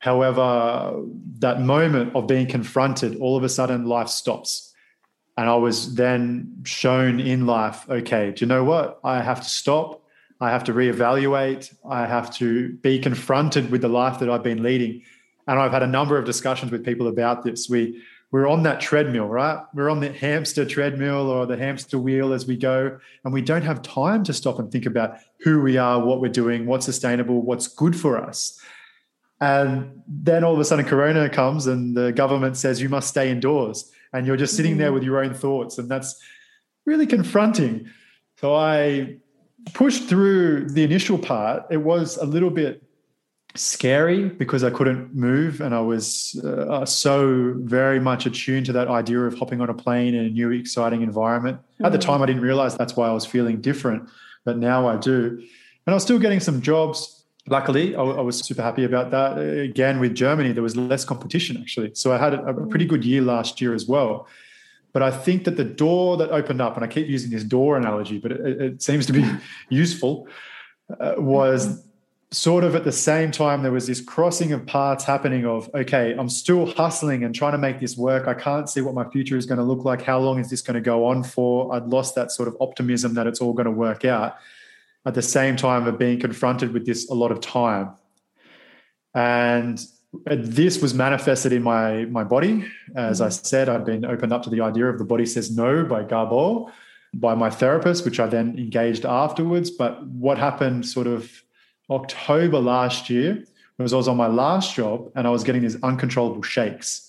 However, that moment of being confronted, all of a sudden life stops. And I was then shown in life, okay, do you know what? I have to stop. I have to reevaluate. I have to be confronted with the life that I've been leading. And I've had a number of discussions with people about this. We're on that treadmill, right? We're on the hamster treadmill or the hamster wheel as we go. And we don't have time to stop and think about who we are, what we're doing, what's sustainable, what's good for us. And then all of a sudden Corona comes and the government says you must stay indoors, and you're just sitting there with your own thoughts, and that's really confronting. So I pushed through the initial part. It was a little bit scary because I couldn't move, and I was so very much attuned to that idea of hopping on a plane in a new exciting environment. At the time I didn't realize that's why I was feeling different, but now I do. And I was still getting some jobs. Luckily, I was super happy about that. Again, with Germany, there was less competition, actually. So I had a pretty good year last year as well. But I think that the door that opened up, and I keep using this door analogy, but it seems to be useful, was sort of at the same time there was this crossing of paths happening of, okay, I'm still hustling and trying to make this work. I can't see what my future is going to look like. How long is this going to go on for? I'd lost that sort of optimism that it's all going to work out, at the same time of being confronted with this a lot of time. And this was manifested in my body. As I said, I've been opened up to the idea of The Body Says No by Gabor, by my therapist, which I then engaged afterwards. But what happened sort of October last year was I was on my last job and I was getting these uncontrollable shakes.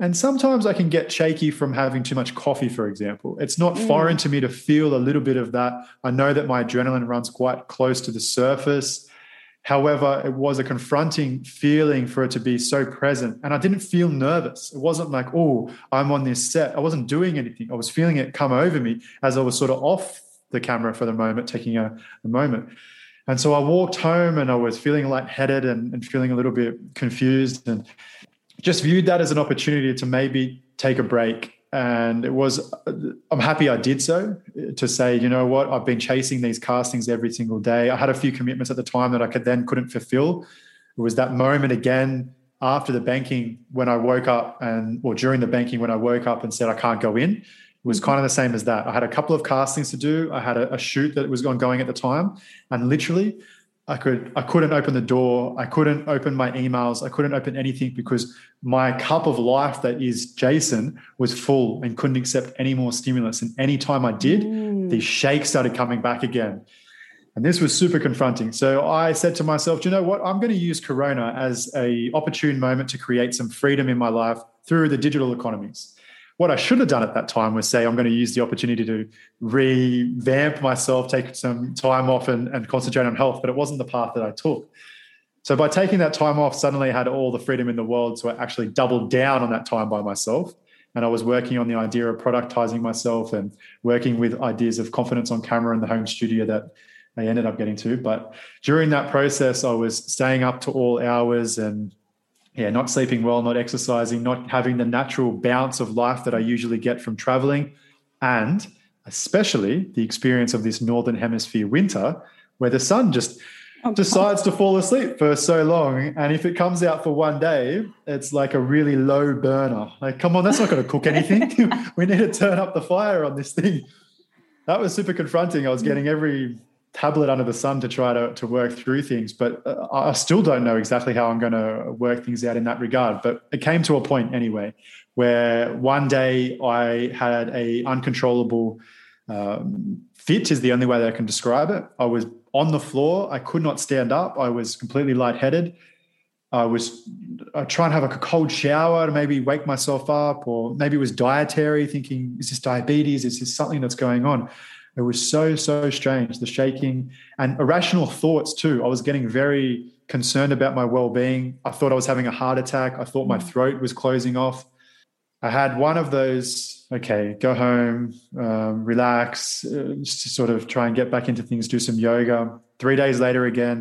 And sometimes I can get shaky from having too much coffee, for example. It's not foreign to me to feel a little bit of that. I know that my adrenaline runs quite close to the surface. However, it was a confronting feeling for it to be so present. And I didn't feel nervous. It wasn't like, oh, I'm on this set. I wasn't doing anything. I was feeling it come over me as I was sort of off the camera for the moment, taking a moment. And so I walked home and I was feeling lightheaded and feeling a little bit confused, and just viewed that as an opportunity to maybe take a break. And I'm happy I did so, to say, you know what, I've been chasing these castings every single day. I had a few commitments at the time that I couldn't fulfill. It was that moment again after the banking when I woke up or during the banking when I woke up and said, I can't go in. It was kind of the same as that. I had a couple of castings to do. I had a shoot that was ongoing at the time, and literally I couldn't open the door. I couldn't open my emails. I couldn't open anything because my cup of life that is Jason was full and couldn't accept any more stimulus. And any time I did, these shakes started coming back again. And this was super confronting. So I said to myself, do you know what? I'm going to use Corona as an opportune moment to create some freedom in my life through the digital economies. What I should have done at that time was say, I'm going to use the opportunity to revamp myself, take some time off and concentrate on health, but it wasn't the path that I took. So by taking that time off, suddenly I had all the freedom in the world. So I actually doubled down on that time by myself. And I was working on the idea of productizing myself and working with ideas of confidence on camera in the home studio that I ended up getting to. But during that process, I was staying up to all hours and not sleeping well, not exercising, not having the natural bounce of life that I usually get from traveling, and especially the experience of this northern hemisphere winter where the sun just decides to fall asleep for so long, and if it comes out for one day, it's like a really low burner. Like, come on, that's not going to cook anything. We need to turn up the fire on this thing. That was super confronting. I was getting every tablet under the sun to try to work through things, but I still don't know exactly how I'm going to work things out in that regard. But it came to a point anyway where one day I had a uncontrollable fit is the only way that I can describe it. I was on the floor. I could not stand up. I was completely lightheaded. I try and have a cold shower to maybe wake myself up, or maybe it was dietary, thinking, is this diabetes? Is this something that's going on? It was so, so strange, the shaking and irrational thoughts too. I was getting very concerned about my well-being. I thought I was having a heart attack. I thought my throat was closing off. I had one of those, okay, go home, relax, just sort of try and get back into things, do some yoga. 3 days later again,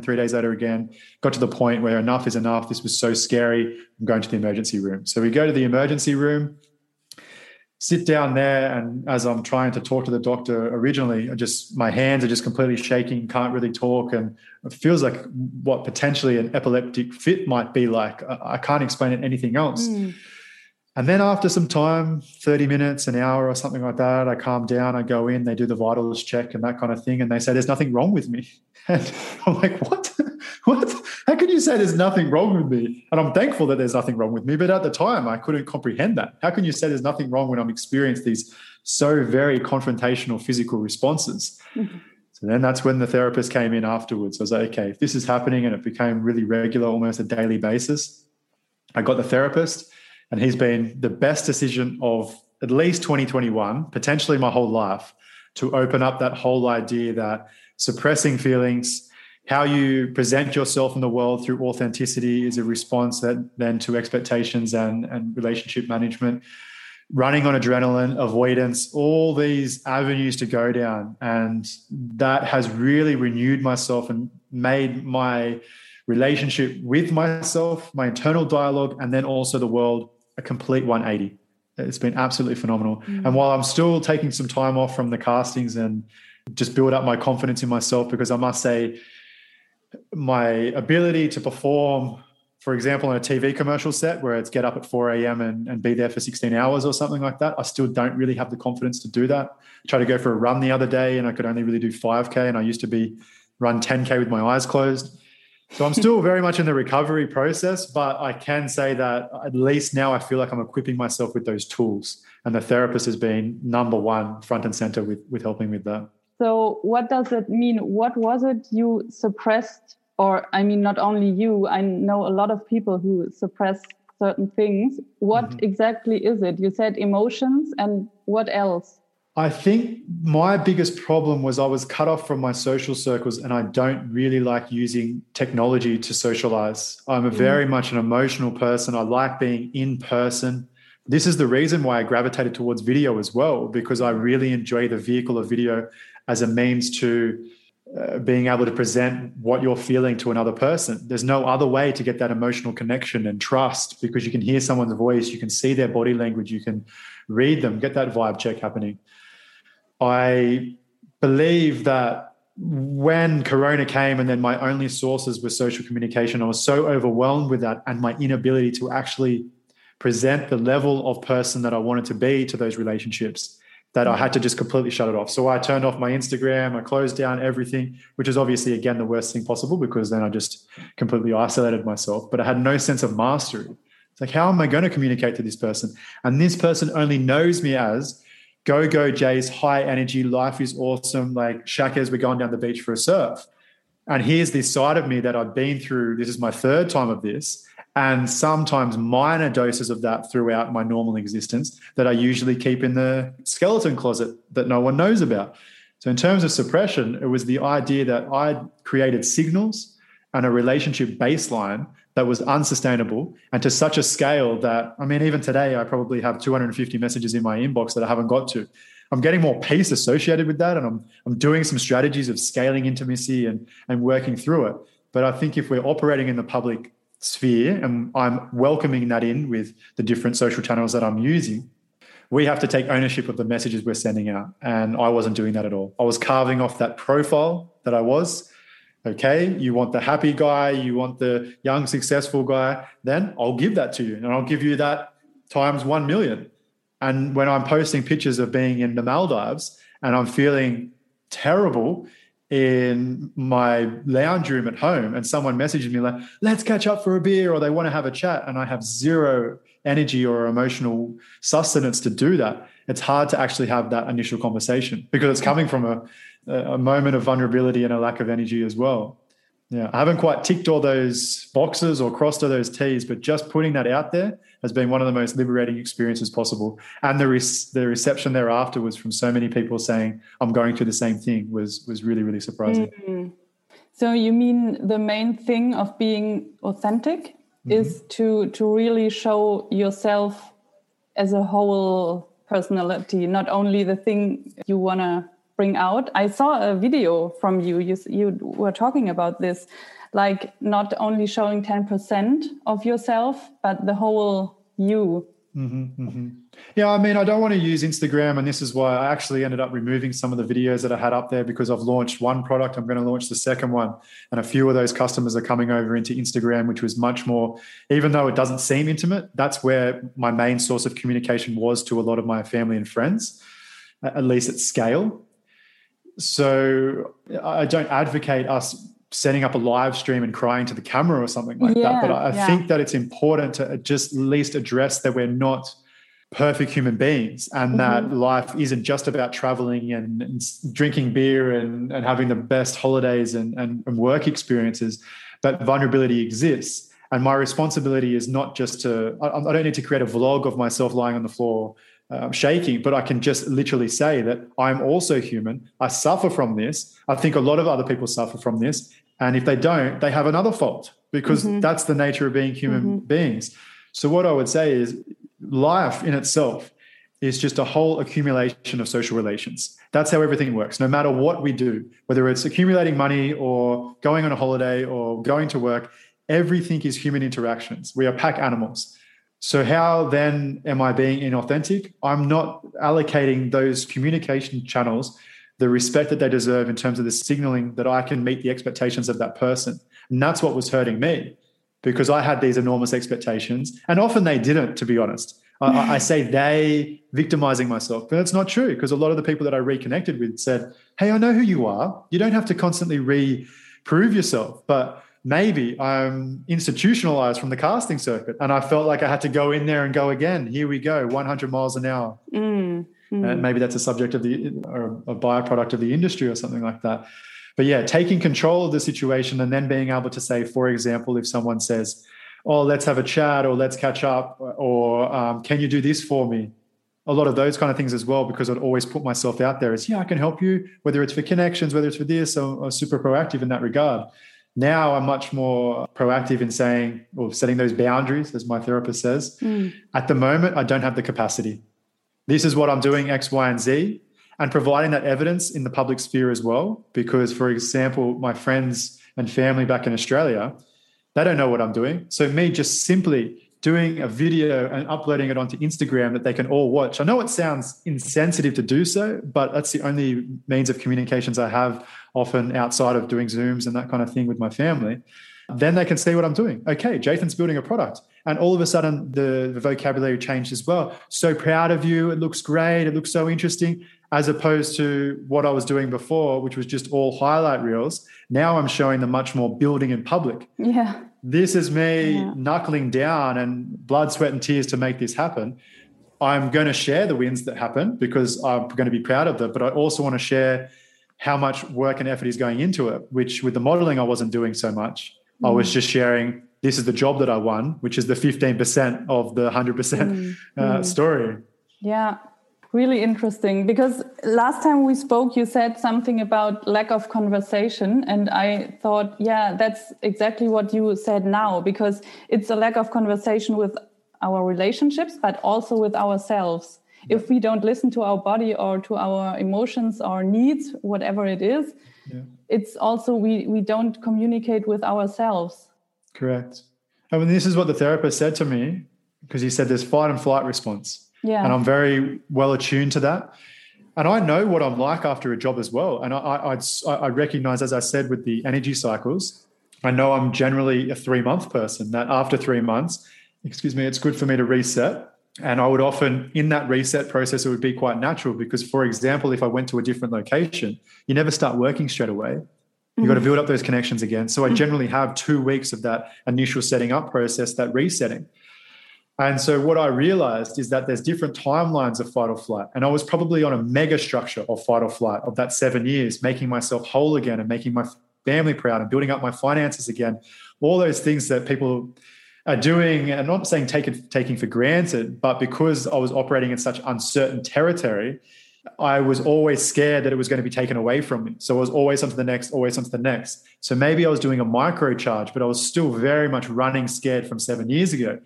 got to the point where enough is enough. This was so scary. I'm going to the emergency room. So we go to the emergency room, sit down there, and as I'm trying to talk to the doctor originally, my hands are just completely shaking, can't really talk, and it feels like what potentially an epileptic fit might be like. I can't explain it anything else. Mm. And then after some time, 30 minutes, an hour or something like that, I calm down, I go in, they do the vitals check and that kind of thing, and they say, there's nothing wrong with me. And I'm like, what? What? How can you say there's nothing wrong with me? And I'm thankful that there's nothing wrong with me, but at the time I couldn't comprehend that. How can you say there's nothing wrong when I'm experiencing these so very confrontational physical responses? Mm-hmm. So then that's when the therapist came in afterwards. I was like, okay, if this is happening, and it became really regular, almost a daily basis, I got the therapist. And he's been the best decision of at least 2021, potentially my whole life, to open up that whole idea that suppressing feelings, how you present yourself in the world through authenticity, is a response that then to expectations and relationship management, running on adrenaline, avoidance, all these avenues to go down. And that has really renewed myself and made my relationship with myself, my internal dialogue, and then also the world, a complete 180. It's been absolutely phenomenal. Mm-hmm. And while I'm still taking some time off from the castings and just build up my confidence in myself, because I must say my ability to perform, for example, on a TV commercial set where it's get up at 4 a.m. and be there for 16 hours or something like that, I still don't really have the confidence to do that. I tried to go for a run the other day and I could only really do 5K, and I used to run 10K with my eyes closed. So I'm still very much in the recovery process, but I can say that at least now I feel like I'm equipping myself with those tools, and the therapist has been number one, front and center with helping with that. So what does that mean? What was it you suppressed? Or, I mean, not only you, I know a lot of people who suppress certain things. What exactly is it? You said emotions, and what else? I think my biggest problem was I was cut off from my social circles, and I don't really like using technology to socialize. I'm very much an emotional person. I like being in person. This is the reason why I gravitated towards video as well, because I really enjoy the vehicle of video as a means to being able to present what you're feeling to another person. There's no other way to get that emotional connection and trust, because you can hear someone's voice, you can see their body language, you can read them, get that vibe check happening. I believe that when Corona came and then my only sources were social communication, I was so overwhelmed with that and my inability to actually present the level of person that I wanted to be to those relationships that I had to just completely shut it off. So I turned off my Instagram, I closed down everything, which is obviously, again, the worst thing possible, because then I just completely isolated myself, but I had no sense of mastery. It's like, how am I going to communicate to this person? And this person only knows me as go, Jace, high energy, life is awesome, like Shackers, we're going down the beach for a surf. And here's this side of me that I've been through, this is my third time of this, and sometimes minor doses of that throughout my normal existence that I usually keep in the skeleton closet that no one knows about. So in terms of suppression, it was the idea that I created signals and a relationship baseline that was unsustainable, and to such a scale that, I mean, even today, I probably have 250 messages in my inbox that I haven't got to. I'm getting more peace associated with that, and I'm doing some strategies of scaling intimacy and working through it. But I think if we're operating in the public sphere, and I'm welcoming that in with the different social channels that I'm using, we have to take ownership of the messages we're sending out. And I wasn't doing that at all. I was carving off that profile that I was, Okay, you want the happy guy, you want the young, successful guy, then I'll give that to you. And I'll give you that times 1,000,000. And when I'm posting pictures of being in the Maldives and I'm feeling terrible in my lounge room at home and someone messages me like, let's catch up for a beer, or they want to have a chat, and I have zero energy or emotional sustenance to do that, it's hard to actually have that initial conversation because it's coming from a moment of vulnerability and a lack of energy as well. Yeah, I haven't quite ticked all those boxes or crossed all those T's, but just putting that out there has been one of the most liberating experiences possible. And the reception thereafter was from so many people saying, I'm going through the same thing, was really, really surprising. Mm-hmm. So you mean the main thing of being authentic is to really show yourself as a whole personality, not only the thing you want to bring out. I saw a video from you. You were talking about this, like not only showing 10% of yourself, but the whole you. Mm-hmm, mm-hmm. Yeah, I mean, I don't want to use Instagram, and this is why I actually ended up removing some of the videos that I had up there, because I've launched one product, I'm going to launch the second one, and a few of those customers are coming over into Instagram, which was much more, even though it doesn't seem intimate, that's where my main source of communication was to a lot of my family and friends, at least at scale. So I don't advocate us setting up a live stream and crying to the camera or something like that. But I think that it's important to just at least address that we're not perfect human beings, and that life isn't just about traveling and drinking beer and having the best holidays and work experiences, but vulnerability exists. And my responsibility is not just to, I don't need to create a vlog of myself lying on the floor shaking, but I can just literally say that I'm also human. I suffer from this. I think a lot of other people suffer from this. And if they don't, they have another fault, because that's the nature of being human beings. So what I would say is life in itself is just a whole accumulation of social relations. That's how everything works. No matter what we do, whether it's accumulating money or going on a holiday or going to work, everything is human interactions. We are pack animals. So how then am I being inauthentic? I'm not allocating those communication channels the respect that they deserve in terms of the signaling that I can meet the expectations of that person. And that's what was hurting me, because I had these enormous expectations, and often they didn't, to be honest. I say they, victimizing myself, but it's not true, because a lot of the people that I reconnected with said, hey, I know who you are. You don't have to constantly re-prove yourself, but maybe I'm institutionalized from the casting circuit, and I felt like I had to go in there and go again. Here we go, 100 miles an hour. And maybe that's a subject of the, or a byproduct of the industry or something like that. But yeah, taking control of the situation and then being able to say, for example, if someone says, oh, let's have a chat, or let's catch up, or can you do this for me? A lot of those kind of things as well, because I'd always put myself out there as, yeah, I can help you, whether it's for connections, whether it's for this, or super proactive in that regard. Now I'm much more proactive in saying, or setting those boundaries, as my therapist says. At the moment, I don't have the capacity. This is what I'm doing, X, Y, and Z, and providing that evidence in the public sphere as well. Because, for example, my friends and family back in Australia, they don't know what I'm doing. So me just simply doing a video and uploading it onto Instagram that they can all watch. I know it sounds insensitive to do so, but that's the only means of communications I have, often outside of doing Zooms and that kind of thing with my family. Then they can see what I'm doing. Okay, Jason's building a product. And all of a sudden the vocabulary changed as well. So proud of you. It looks great. It looks so interesting. As opposed to what I was doing before, which was just all highlight reels. Now I'm showing them much more building in public. Yeah. This is me knuckling down and blood, sweat, and tears to make this happen. I'm going to share the wins that happen because I'm going to be proud of them, but I also want to share how much work and effort is going into it, which with the modeling, I wasn't doing so much. I was just sharing, this is the job that I won, which is the 15% of the 100% story. Yeah, really interesting. Because last time we spoke, you said something about lack of conversation. And I thought, yeah, that's exactly what you said now, because it's a lack of conversation with our relationships, but also with ourselves. If we don't listen to our body or to our emotions or needs, whatever it is, it's also we don't communicate with ourselves. Correct. I mean, this is what the therapist said to me, because he said there's fight and flight response. Yeah. And I'm very well attuned to that. And I know what I'm like after a job as well. And I recognize, as I said, with the energy cycles, I know I'm generally a 3-month person, that after 3 months, it's good for me to reset. And I would often, in that reset process, it would be quite natural because, for example, if I went to a different location, you never start working straight away. You've got to build up those connections again. So I generally have 2 weeks of that initial setting up process, that resetting. And so what I realized is that there's different timelines of fight or flight. And I was probably on a mega structure of fight or flight of that 7 years, making myself whole again and making my family proud and building up my finances again. All those things that people are doing, and I'm not saying taking for granted, but because I was operating in such uncertain territory, I was always scared that it was going to be taken away from me. So I was always onto the next, always onto the next. So maybe I was doing a micro charge, but I was still very much running scared from 7 years ago.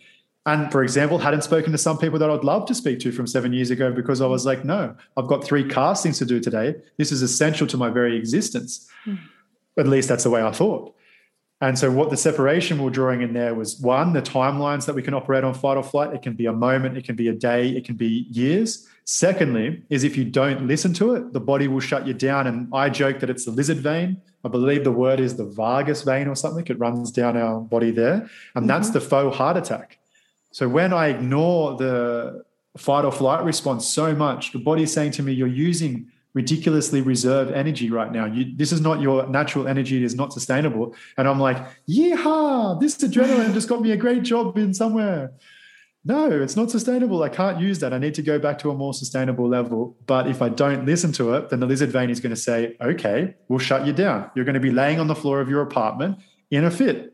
And for example, hadn't spoken to some people that I'd love to speak to from 7 years ago because I was like, no, I've got 3 castings to do today. This is essential to my very existence. At least that's the way I thought. And so what the separation we're drawing in there was, one, the timelines that we can operate on fight or flight. It can be a moment, it can be a day, it can be years. Secondly, is if you don't listen to it, the body will shut you down. And I joke that it's the lizard vein. I believe the word is the vagus vein or something. It runs down our body there. And that's the faux heart attack. So when I ignore the fight or flight response so much, the body's saying to me, you're using ridiculously reserve energy right now. This is not your natural energy. It is not sustainable. And I'm like, yeehaw, this adrenaline just got me a great job in somewhere. No, it's not sustainable. I can't use that. I need to go back to a more sustainable level. But if I don't listen to it, then the lizard vein is going to say, okay, we'll shut you down. You're going to be laying on the floor of your apartment in a fit.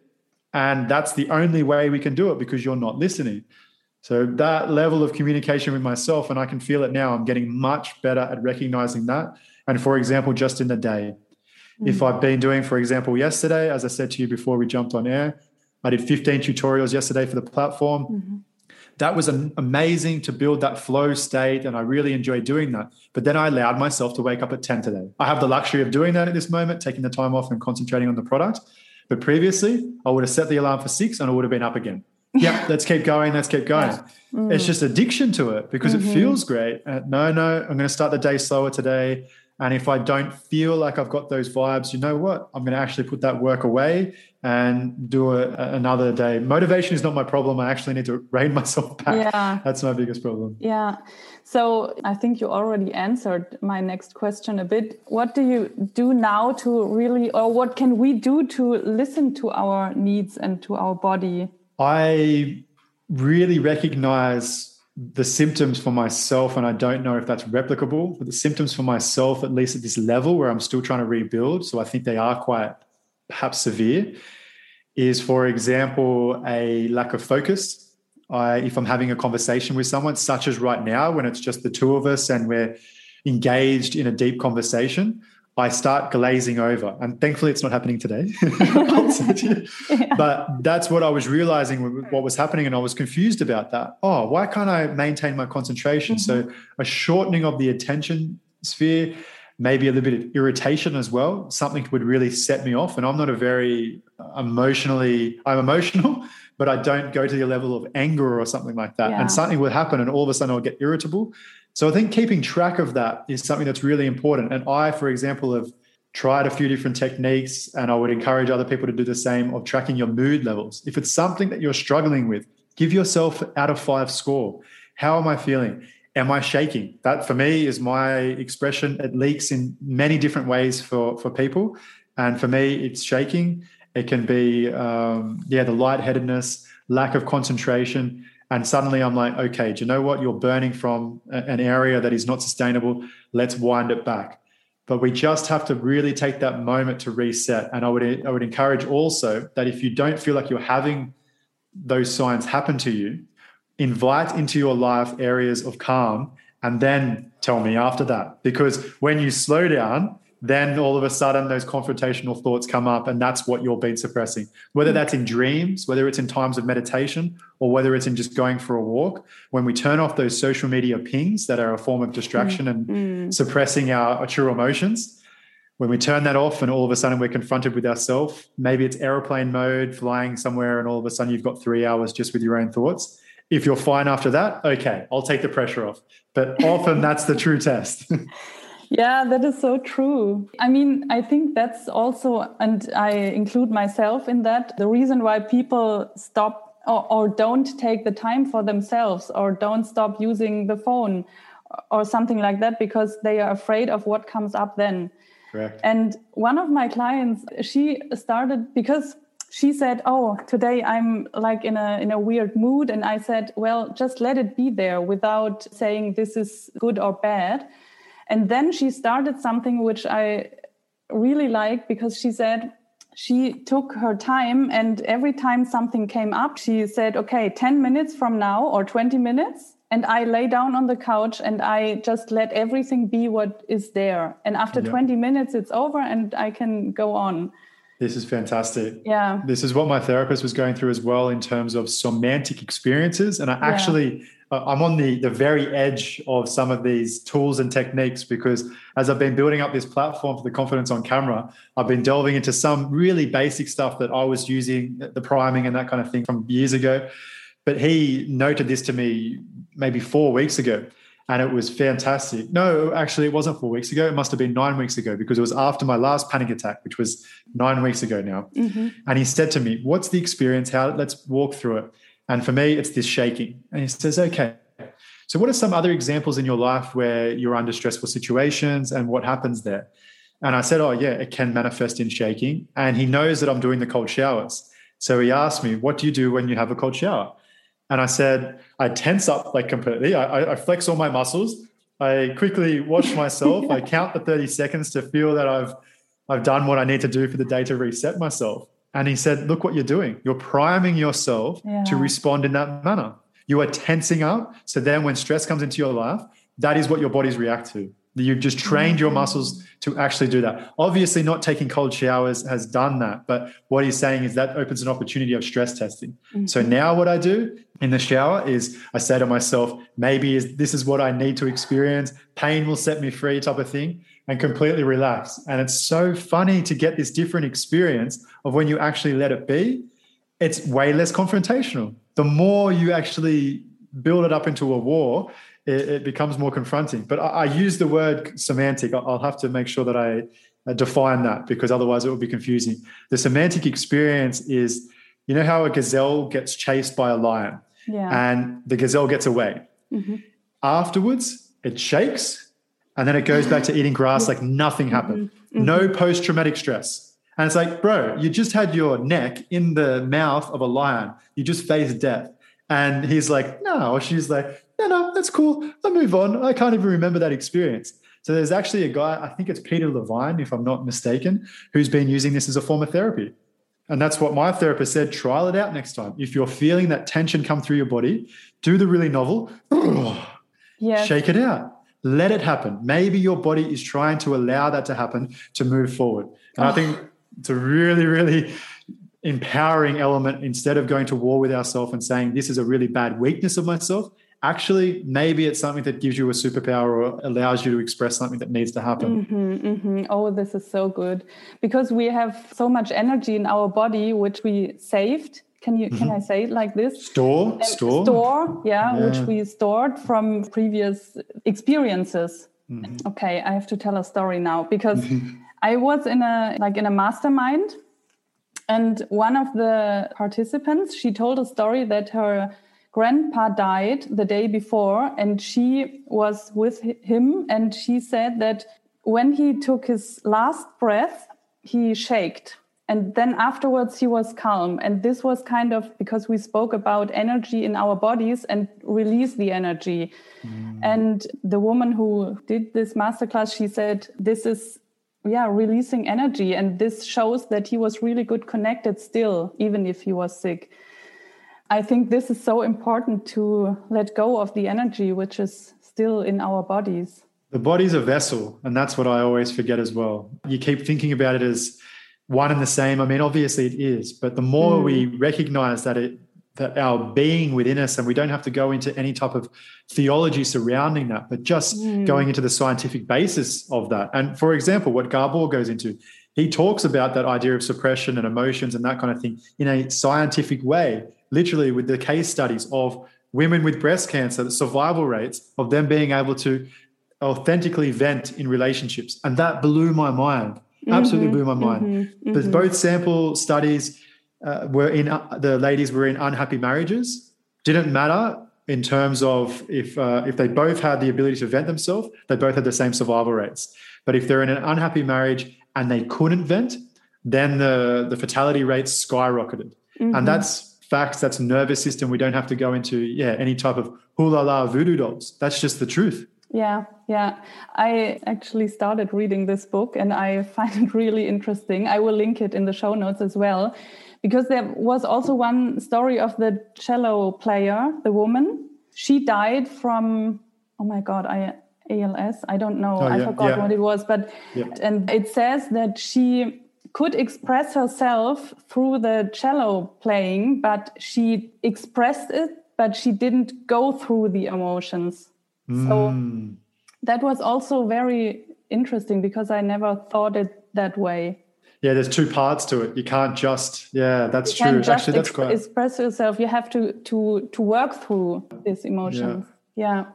And that's the only way we can do it because you're not listening. So that level of communication with myself, and I can feel it now, I'm getting much better at recognizing that. And for example, just in the day, if I've been doing, for example, yesterday, as I said to you before we jumped on air, I did 15 tutorials yesterday for the platform. That was amazing to build that flow state, and I really enjoyed doing that. But then I allowed myself to wake up at 10 today. I have the luxury of doing that at this moment, taking the time off and concentrating on the product. But previously, I would have set the alarm for 6 and I would have been up again. Yeah, let's keep going. Yeah. It's just addiction to it because it feels great. I'm going to start the day slower today. And if I don't feel like I've got those vibes, you know what? I'm going to actually put that work away and do it another day. Motivation is not my problem. I actually need to rein myself back. Yeah. That's my biggest problem. Yeah. So I think you already answered my next question a bit. What do you do now to really, or what can we do to listen to our needs and to our body? I really recognize the symptoms for myself, and I don't know if that's replicable, but the symptoms for myself, at least at this level where I'm still trying to rebuild, so I think they are quite perhaps severe, is, for example, a lack of focus. If I'm having a conversation with someone, such as right now when it's just the two of us and we're engaged in a deep conversation, I start glazing over. And thankfully, it's not happening today. But that's what I was realizing what was happening, and I was confused about that. Oh, why can't I maintain my concentration? So a shortening of the attention sphere, maybe a little bit of irritation as well. Something would really set me off. And I'm not a very I'm emotional, but I don't go to the level of anger or something like that. Yeah. And something will happen and all of a sudden I'll get irritable. So I think keeping track of that is something that's really important. And I, for example, have tried a few different techniques, and I would encourage other people to do the same, of tracking your mood levels. If it's something that you're struggling with, give yourself out of 5 score. How am I feeling? Am I shaking? That for me is my expression. It leaks in many different ways for people. And for me, it's shaking. It can be, the lightheadedness, lack of concentration. And suddenly I'm like, okay, do you know what? You're burning from an area that is not sustainable. Let's wind it back. But we just have to really take that moment to reset. And I would encourage also that if you don't feel like you're having those signs happen to you, invite into your life areas of calm and then tell me after that. Because when you slow down, then all of a sudden those confrontational thoughts come up, and that's what you're been suppressing, whether that's in dreams, whether it's in times of meditation, or whether it's in just going for a walk. When we turn off those social media pings that are a form of distraction and suppressing our true emotions, when we turn that off and all of a sudden we're confronted with ourselves, maybe it's airplane mode, flying somewhere, and all of a sudden you've got 3 hours just with your own thoughts. If you're fine after that, okay, I'll take the pressure off. But often that's the true test. Yeah, that is so true. I mean, I think that's also, and I include myself in that, the reason why people stop or don't take the time for themselves or don't stop using the phone or something like that, because they are afraid of what comes up then. Correct. And one of my clients, she started because she said, oh, today I'm like in a weird mood. And I said, well, just let it be there without saying this is good or bad. And then she started something which I really like, because she said she took her time, and every time something came up, she said, okay, 10 minutes from now or 20 minutes. And I lay down on the couch and I just let everything be what is there. And after 20 minutes, it's over and I can go on. This is fantastic. Yeah. This is what my therapist was going through as well in terms of somatic experiences. And I actually... I'm on the very edge of some of these tools and techniques, because as I've been building up this platform for the Confidence on Camera, I've been delving into some really basic stuff that I was using, the priming and that kind of thing from years ago. But he noted this to me maybe 4 weeks ago, and it was fantastic. No, actually, it wasn't 4 weeks ago. It must have been 9 weeks ago, because it was after my last panic attack, which was 9 weeks ago now. Mm-hmm. And he said to me, what's the experience? How? Let's walk through it. And for me, it's this shaking. And he says, okay, so what are some other examples in your life where you're under stressful situations and what happens there? And I said, oh, yeah, it can manifest in shaking. And he knows that I'm doing the cold showers. So he asked me, what do you do when you have a cold shower? And I said, I tense up like completely. I flex all my muscles. I quickly wash myself. I count the 30 seconds to feel that I've done what I need to do for the day to reset myself. And he said, look what you're doing. You're priming yourself to respond in that manner. You are tensing up. So then when stress comes into your life, that is what your bodies react to. You've just trained your muscles to actually do that. Obviously, not taking cold showers has done that. But what he's saying is that opens an opportunity of stress testing. Mm-hmm. So now what I do in the shower is I say to myself, maybe this is what I need to experience. Pain will set me free type of thing. And completely relax. And it's so funny to get this different experience of when you actually let it be. It's way less confrontational. The more you actually build it up into a war, it becomes more confronting. But I use the word semantic. I'll have to make sure that I define that, because otherwise it will be confusing. The semantic experience is, you know how a gazelle gets chased by a lion and the gazelle gets away. Mm-hmm. Afterwards, it shakes. And then it goes back to eating grass like nothing happened. Mm-hmm. No post-traumatic stress. And it's like, bro, you just had your neck in the mouth of a lion. You just faced death. And he's like, no. Or she's like, no, that's cool. I'll move on. I can't even remember that experience. So there's actually a guy, I think it's Peter Levine, if I'm not mistaken, who's been using this as a form of therapy. And that's what my therapist said, trial it out next time. If you're feeling that tension come through your body, do the really novel, shake it out. Let it happen. Maybe your body is trying to allow that to happen to move forward. And I think it's a really, really empowering element, instead of going to war with ourselves and saying, this is a really bad weakness of myself. Actually, maybe it's something that gives you a superpower or allows you to express something that needs to happen. Mm-hmm, mm-hmm. Oh, this is so good. Because we have so much energy in our body, which we saved. Can I say it like this? Store. Yeah, which we stored from previous experiences. Mm-hmm. Okay, I have to tell a story now, because I was in a mastermind, and one of the participants, she told a story that her grandpa died the day before, and she was with him, and she said that when he took his last breath, he shaked. And then afterwards, he was calm. And this was kind of because we spoke about energy in our bodies and release the energy. Mm. And the woman who did this masterclass, she said, this is, releasing energy. And this shows that he was really good connected still, even if he was sick. I think this is so important, to let go of the energy, which is still in our bodies. The body's a vessel. And that's what I always forget as well. You keep thinking about it as one and the same. I mean, obviously it is, but the more we recognize that our being within us, and we don't have to go into any type of theology surrounding that, but just going into the scientific basis of that. And for example, what Gabor goes into, he talks about that idea of suppression and emotions and that kind of thing in a scientific way, literally with the case studies of women with breast cancer, the survival rates of them being able to authentically vent in relationships. And that blew my mind, absolutely blew my mind. Mm-hmm. But both sample studies were in, the ladies were in unhappy marriages. Didn't matter in terms of if they both had the ability to vent themselves, they both had the same survival rates. But if they're in an unhappy marriage and they couldn't vent, then the fatality rates skyrocketed. Mm-hmm. And that's facts, that's nervous system. We don't have to go into, any type of hoo-la-la voodoo dolls. That's just the truth. Yeah. I actually started reading this book and I find it really interesting. I will link it in the show notes as well, because there was also one story of the cello player, the woman. She died from, ALS. I don't know. I forgot what it was. And it says that she could express herself through the cello playing, but she expressed it, but she didn't go through the emotions. So that was also very interesting because I never thought it that way. Yeah, there's two parts to it. You can't just, that's true. Actually, that's quite... express yourself. You have to work through these emotions. Yeah.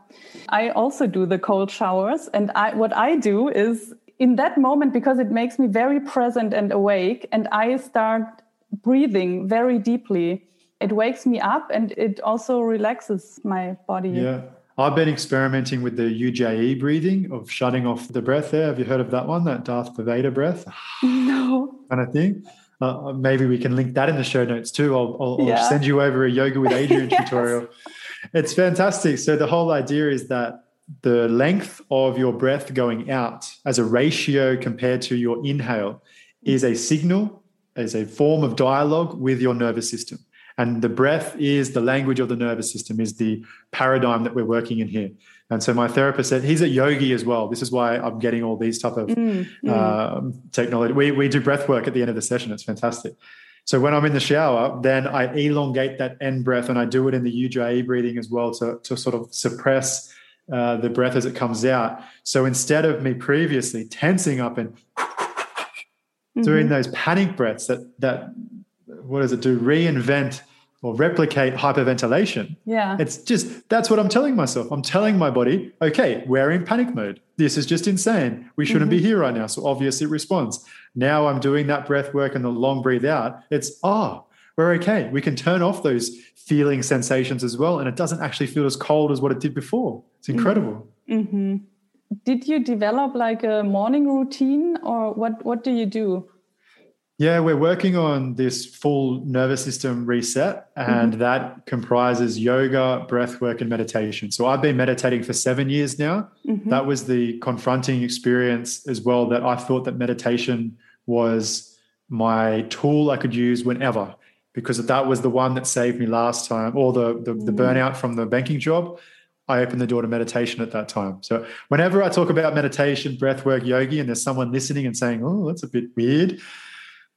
I also do the cold showers. And what I do is, in that moment, because it makes me very present and awake, and I start breathing very deeply. It wakes me up and it also relaxes my body. Yeah, I've been experimenting with the UJE breathing, of shutting off the breath there. Have you heard of that one, that Darth Vader breath? No. Kind of thing. Maybe we can link that in the show notes too. I'll send you over a Yoga with Adrian tutorial. It's fantastic. So the whole idea is that the length of your breath going out as a ratio compared to your inhale is a signal, is a form of dialogue with your nervous system. And the breath is the language of the nervous system, is the paradigm that we're working in here. And so my therapist said, he's a yogi as well. This is why I'm getting all these type of technology. We do breath work at the end of the session. It's fantastic. So when I'm in the shower, then I elongate that end breath, and I do it in the UJE breathing as well to sort of suppress the breath as it comes out. So instead of me previously tensing up and doing those panic breaths that what does it do? Reinvent or replicate hyperventilation. Yeah. It's just, that's what I'm telling myself. I'm telling my body, okay, we're in panic mode. This is just insane. We shouldn't be here right now. So obviously it responds. Now I'm doing that breath work and the long breathe out. It's, we're okay. We can turn off those feeling sensations as well. And it doesn't actually feel as cold as what it did before. It's incredible. Mm-hmm. Did you develop like a morning routine, or what do you do? Yeah, we're working on this full nervous system reset, and that comprises yoga, breath work, and meditation. So I've been meditating for 7 years now. That was the confronting experience as well, that I thought that meditation was my tool I could use whenever, because that was the one that saved me last time, or the burnout from the banking job. I opened the door to meditation at that time. So whenever I talk about meditation, breath work, yogi, and there's someone listening and saying, oh, that's a bit weird,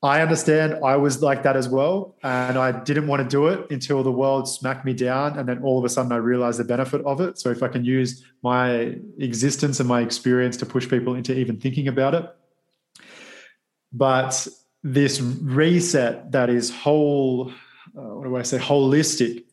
I understand. I was like that as well. And I didn't want to do it until the world smacked me down. And then all of a sudden I realized the benefit of it. So if I can use my existence and my experience to push people into even thinking about it. But this reset that is holistic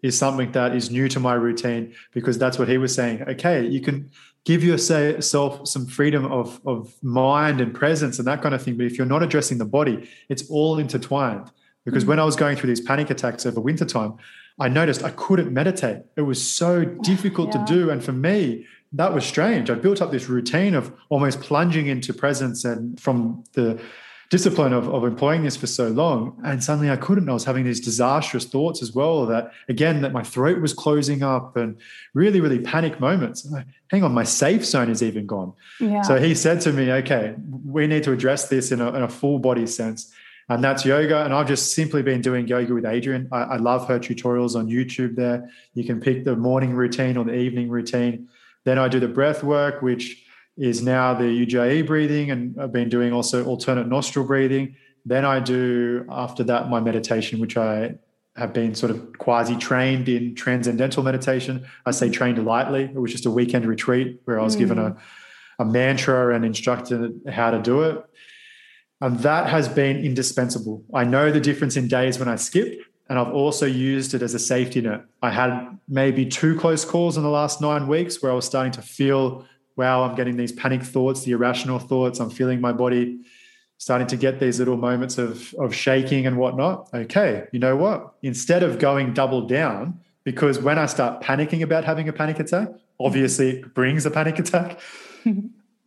is something that is new to my routine, because that's what he was saying. Okay, you can give yourself some freedom of mind and presence and that kind of thing. But if you're not addressing the body, it's all intertwined. Because when I was going through these panic attacks over wintertime, I noticed I couldn't meditate. It was so difficult to do. And for me, that was strange. I built up this routine of almost plunging into presence, and from the discipline of employing this for so long, and suddenly I couldn't. I was having these disastrous thoughts as well, that my throat was closing up, and really, really panic moments. And hang on, my safe zone is even gone. Yeah. So he said to me, okay, we need to address this in a full body sense. And that's yoga. And I've just simply been doing Yoga with Adrian. I love her tutorials on YouTube there. You can pick the morning routine or the evening routine. Then I do the breath work, which is now the UJE breathing, and I've been doing also alternate nostril breathing. Then I do, after that, my meditation, which I have been sort of quasi-trained in transcendental meditation. I say trained lightly. It was just a weekend retreat where I was given a mantra and instructed how to do it. And that has been indispensable. I know the difference in days when I skip And I've also used it as a safety net. I had maybe 2 close calls in the last 9 weeks where I was starting to feel, wow, I'm getting these panic thoughts, the irrational thoughts. I'm feeling my body starting to get these little moments of shaking and whatnot. Okay, you know what? Instead of going double down, because when I start panicking about having a panic attack, obviously it brings a panic attack.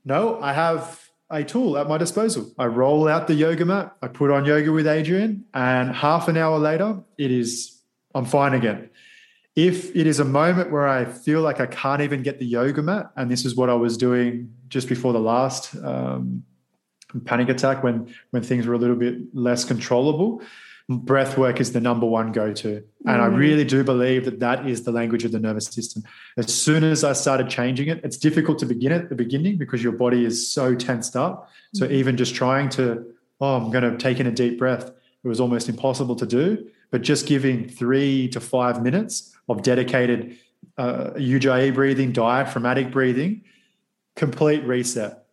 No, I have a tool at my disposal. I roll out the yoga mat, I put on Yoga with Adrian, and half an hour later, I'm fine again. If it is a moment where I feel like I can't even get the yoga mat, and this is what I was doing just before the last panic attack when things were a little bit less controllable, breath work is the number one go-to. And I really do believe that is the language of the nervous system. As soon as I started changing it, it's difficult to begin at the beginning because your body is so tensed up. So even just trying to, I'm going to take in a deep breath, it was almost impossible to do. But just giving 3 to 5 minutes of dedicated UJE breathing, diaphragmatic breathing, complete reset.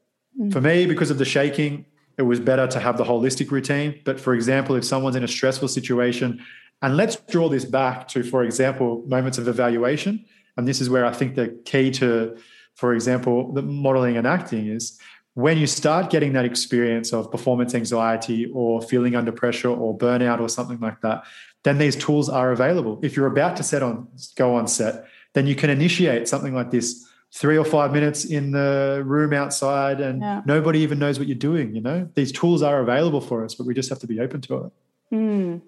For me, because of the shaking, it was better to have the holistic routine. But for example, if someone's in a stressful situation, and let's draw this back to, for example, moments of evaluation. And this is where I think the key to, for example, the modeling and acting is when you start getting that experience of performance anxiety or feeling under pressure or burnout or something like that, then these tools are available. If you're about to go on set, then you can initiate something like this. 3 or 5 minutes in the room outside and nobody even knows what you're doing, you know? These tools are available for us, but we just have to be open to it.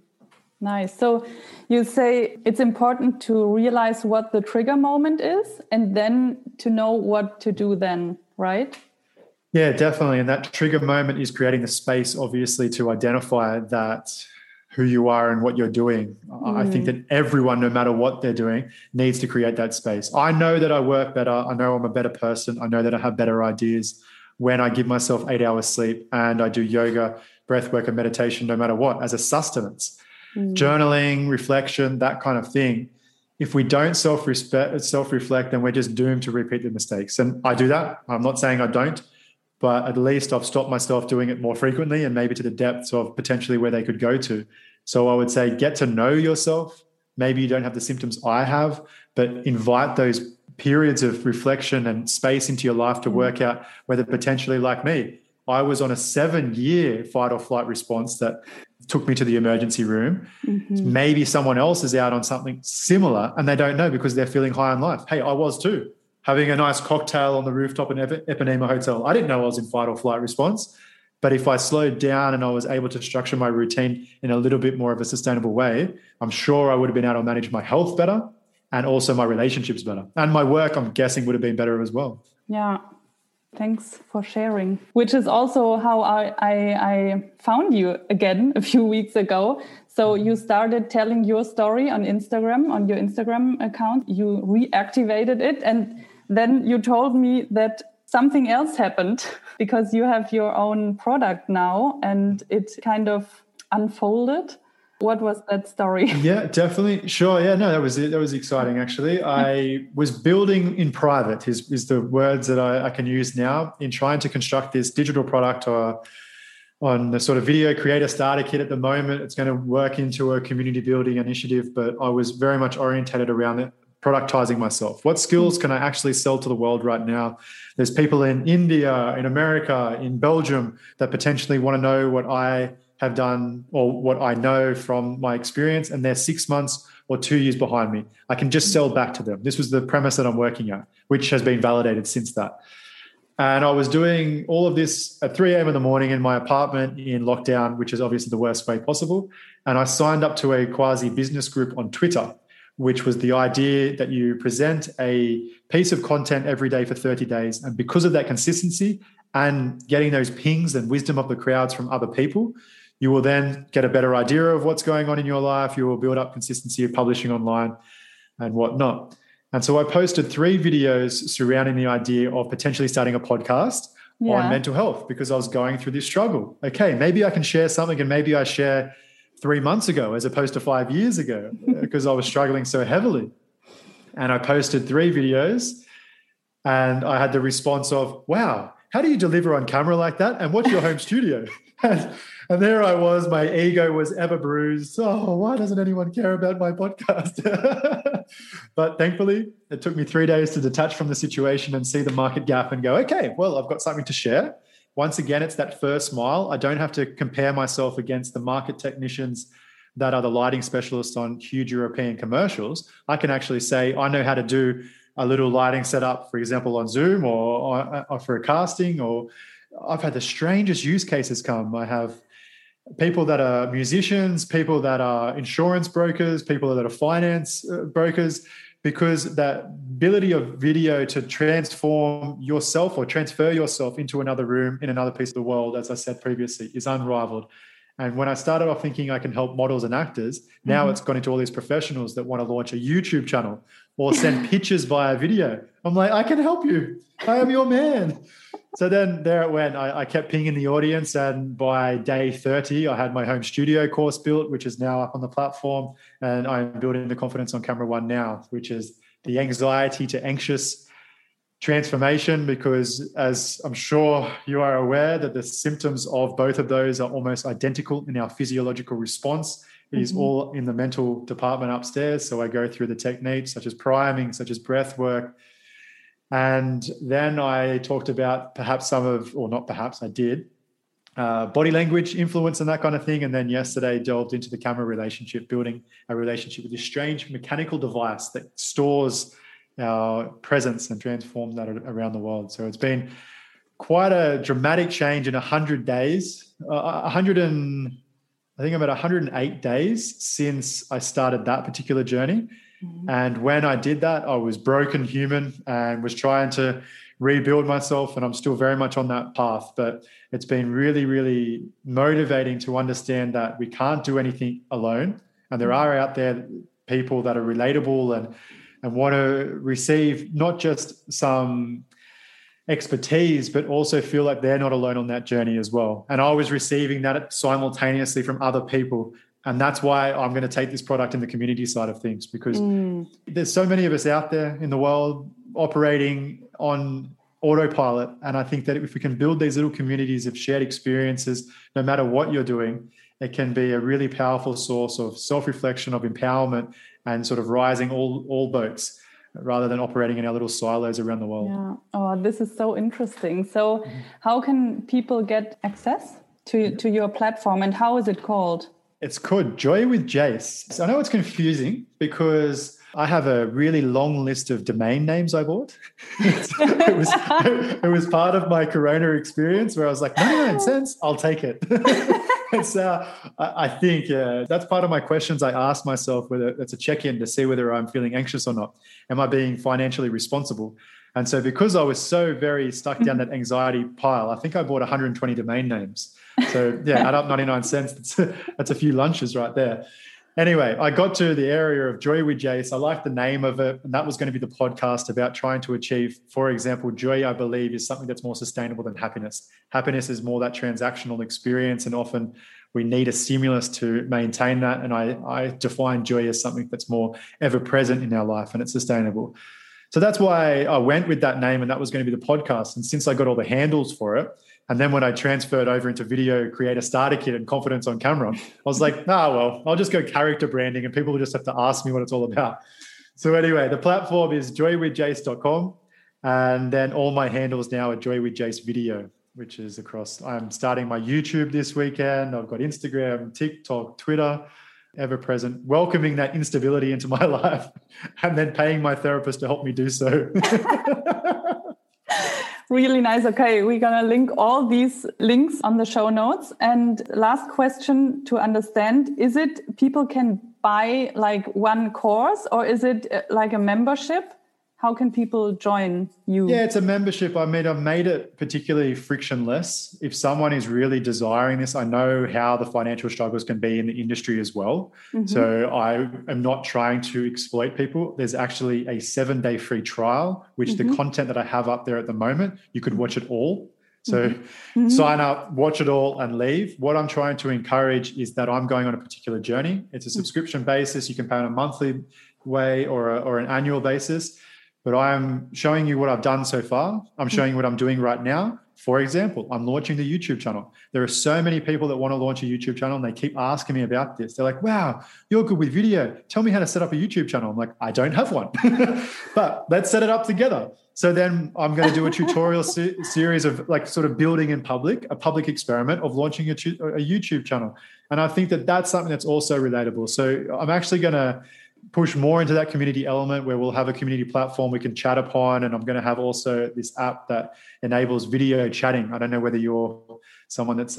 Nice. So you say it's important to realize what the trigger moment is and then to know what to do then, right? Yeah, definitely. And that trigger moment is creating the space, obviously, to identify that who you are and what you're doing. I think that everyone, no matter what they're doing, needs to create that space. I know that I work better. I know I'm a better person. I know that I have better ideas when I give myself 8 hours sleep and I do yoga, breath work and meditation, no matter what, as a sustenance. Journaling, reflection, that kind of thing. If we don't self-reflect, then we're just doomed to repeat the mistakes. And I do that. I'm not saying I don't. But at least I've stopped myself doing it more frequently and maybe to the depths of potentially where they could go to. So I would say get to know yourself. Maybe you don't have the symptoms I have, but invite those periods of reflection and space into your life to work out whether potentially, like me, I was on a 7-year fight or flight response that took me to the emergency room. Maybe someone else is out on something similar and they don't know because they're feeling high on life. Hey, I was too. Having a nice cocktail on the rooftop in Ipanema Hotel. I didn't know I was in fight or flight response, but if I slowed down and I was able to structure my routine in a little bit more of a sustainable way, I'm sure I would have been able to manage my health better and also my relationships better. And my work, I'm guessing, would have been better as well. Yeah, thanks for sharing. Which is also how I found you again a few weeks ago. So you started telling your story on Instagram, on your Instagram account. You reactivated it and then you told me that something else happened because you have your own product now and it kind of unfolded. What was that story? Yeah, definitely. Sure. Yeah, no, that was it. That was exciting, actually. I was building in private is the words that I can use now in trying to construct this digital product or on the sort of video creator starter kit at the moment. It's going to work into a community building initiative, but I was very much orientated around it. Productizing myself. What skills can I actually sell to the world right now? There's people in India, in America, in Belgium that potentially want to know what I have done or what I know from my experience, and they're 6 months or 2 years behind me. I can just sell back to them. This was the premise that I'm working at, which has been validated since that. And I was doing all of this at 3 a.m. in the morning in my apartment in lockdown, which is obviously the worst way possible. And I signed up to a quasi business group on Twitter, which was the idea that you present a piece of content every day for 30 days. And because of that consistency and getting those pings and wisdom of the crowds from other people, you will then get a better idea of what's going on in your life. You will build up consistency of publishing online and whatnot. And so I posted 3 videos surrounding the idea of potentially starting a podcast on mental health because I was going through this struggle. Okay, maybe I can share something, and maybe I share 3 months ago as opposed to 5 years ago because I was struggling so heavily. And I posted 3 videos and I had the response of, wow, how do you deliver on camera like that? And what's your home studio? And there I was, my ego was ever bruised. Oh, why doesn't anyone care about my podcast? But thankfully, it took me 3 days to detach from the situation and see the market gap and go, okay, well, I've got something to share. Once again, it's that first mile. I don't have to compare myself against the market technicians that are the lighting specialists on huge European commercials. I can actually say, I know how to do a little lighting setup, for example, on Zoom or for a casting, or I've had the strangest use cases come. I have people that are musicians, people that are insurance brokers, people that are finance brokers, because that ability of video to transform yourself or transfer yourself into another room in another piece of the world, as I said previously, is unrivaled. And when I started off thinking I can help models and actors, now It's gone into all these professionals that want to launch a YouTube channel or send pictures via video. I'm like, I can help you. I am your man. So then there it went. I kept pinging the audience. And by day 30, I had my home studio course built, which is now up on the platform. And I'm building the Confidence on Camera One now, which is the anxiety to anxious transformation, because as I'm sure you are aware, that the symptoms of both of those are almost identical in our physiological response. It is all in the mental department upstairs. So I go through the techniques such as priming, such as breath work. And then I talked about body language influence and that kind of thing. And then yesterday delved into the camera relationship, building a relationship with this strange mechanical device that stores our presence and transforms that around the world. So it's been quite a dramatic change in 100 days. I think I'm at 108 days since I started that particular journey. Mm-hmm. And when I did that, I was broken human and was trying to rebuild myself. And I'm still very much on that path. But it's been really, really motivating to understand that we can't do anything alone. And there are out there people that are relatable and want to receive not just some expertise, but also feel like they're not alone on that journey as well. And I was receiving that simultaneously from other people. And that's why I'm going to take this product in the community side of things, because there's so many of us out there in the world operating on autopilot. And I think that if we can build these little communities of shared experiences, no matter what you're doing, it can be a really powerful source of self-reflection, of empowerment, and sort of rising all boats rather than operating in our little silos around the world. Yeah. Oh, this is so interesting. So how can people get access to your platform, and how is it called? It's called Joy with Jace. So I know it's confusing because I have a really long list of domain names I bought. It was part of my Corona experience where I was like, 99 cents, I'll take it. I think that's part of my questions I ask myself, whether it's a check-in to see whether I'm feeling anxious or not. Am I being financially responsible? And so because I was so very stuck down that anxiety pile, I think I bought 120 domain names. So yeah, add up 99 cents. That's a few lunches right there. Anyway, I got to the area of Joy with Jace. I liked the name of it. And that was going to be the podcast about trying to achieve, for example, joy, I believe, is something that's more sustainable than happiness. Happiness is more that transactional experience. And often we need a stimulus to maintain that. And I define joy as something that's more ever present in our life and it's sustainable. So that's why I went with that name, and that was going to be the podcast. And since I got all the handles for it, and then when I transferred over into video, create a starter kit and Confidence on Camera, I was like, I'll just go character branding and people will just have to ask me what it's all about. So anyway, the platform is joywithjace.com. And then all my handles now are Joy with Jace Video, which is across. I'm starting my YouTube this weekend. I've got Instagram, TikTok, Twitter, ever present, welcoming that instability into my life and then paying my therapist to help me do so. Really nice. Okay, we're going to link all these links on the show notes. And last question to understand, is it people can buy like one course, or is it like a membership? How can people join you? Yeah, it's a membership. I mean, I've made it particularly frictionless. If someone is really desiring this, I know how the financial struggles can be in the industry as well. Mm-hmm. So I am not trying to exploit people. There's actually a 7-day free trial, which the content that I have up there at the moment, you could watch it all. So sign up, watch it all and leave. What I'm trying to encourage is that I'm going on a particular journey. It's a subscription basis. You can pay on a monthly way or an annual basis. But I'm showing you what I've done so far. I'm showing you what I'm doing right now. For example, I'm launching the YouTube channel. There are so many people that want to launch a YouTube channel and they keep asking me about this. They're like, wow, you're good with video. Tell me how to set up a YouTube channel. I'm like, I don't have one, but let's set it up together. So then I'm going to do a tutorial series of like sort of building in public, a public experiment of launching a YouTube channel. And I think that that's something that's also relatable. So I'm actually going to push more into that community element where we'll have a community platform we can chat upon. And I'm going to have also this app that enables video chatting. I don't know whether you're someone that's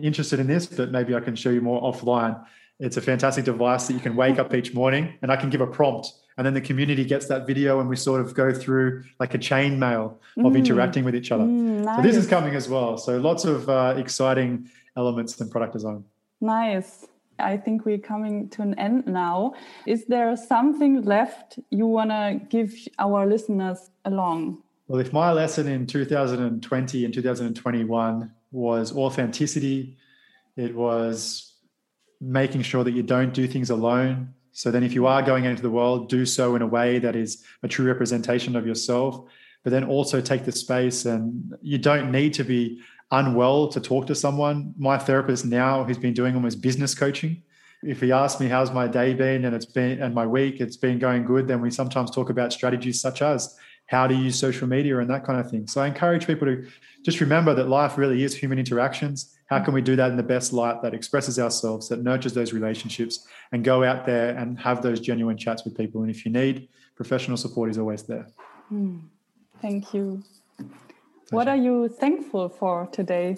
interested in this, but maybe I can show you more offline. It's a fantastic device that you can wake up each morning and I can give a prompt. And then the community gets that video and we sort of go through like a chain mail of interacting with each other. Nice. So this is coming as well. So lots of exciting elements in product design. Nice. I think we're coming to an end now. Is there something left you want to give our listeners along? Well, if my lesson in 2020 and 2021 was authenticity, it was making sure that you don't do things alone. So then if you are going into the world, do so in a way that is a true representation of yourself, but then also take the space, and you don't need to be unwell to talk to someone. My therapist now, he's been doing almost business coaching. If he asks me how's my day been and my week, it's been going good, then we sometimes talk about strategies such as how to use social media and that kind of thing. So I encourage people to just remember that life really is human interactions. How can we do that in the best light that expresses ourselves, that nurtures those relationships, and go out there and have those genuine chats with people? And if you need professional support, is always there. Thank you. What are you thankful for today?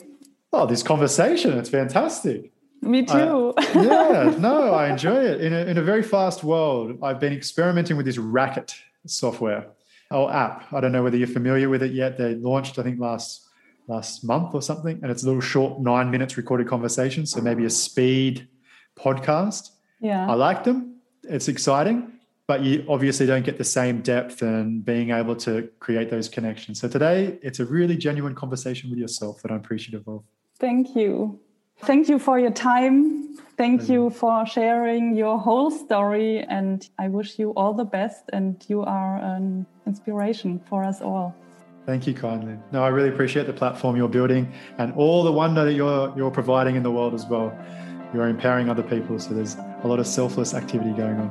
Oh, this conversation. It's fantastic. Me too. I enjoy it. In a very fast world, I've been experimenting with this Racket software or app. I don't know whether you're familiar with it yet. They launched, I think, last month or something. And it's a little short 9 minutes recorded conversation. So maybe a speed podcast. Yeah. I like them. It's exciting. But you obviously don't get the same depth and being able to create those connections. So today, it's a really genuine conversation with yourself that I'm appreciative of. Thank you. Thank you for your time. Thank you for sharing your whole story. And I wish you all the best. And you are an inspiration for us all. Thank you kindly. No, I really appreciate the platform you're building and all the wonder that you're providing in the world as well. You're empowering other people. So there's a lot of selfless activity going on.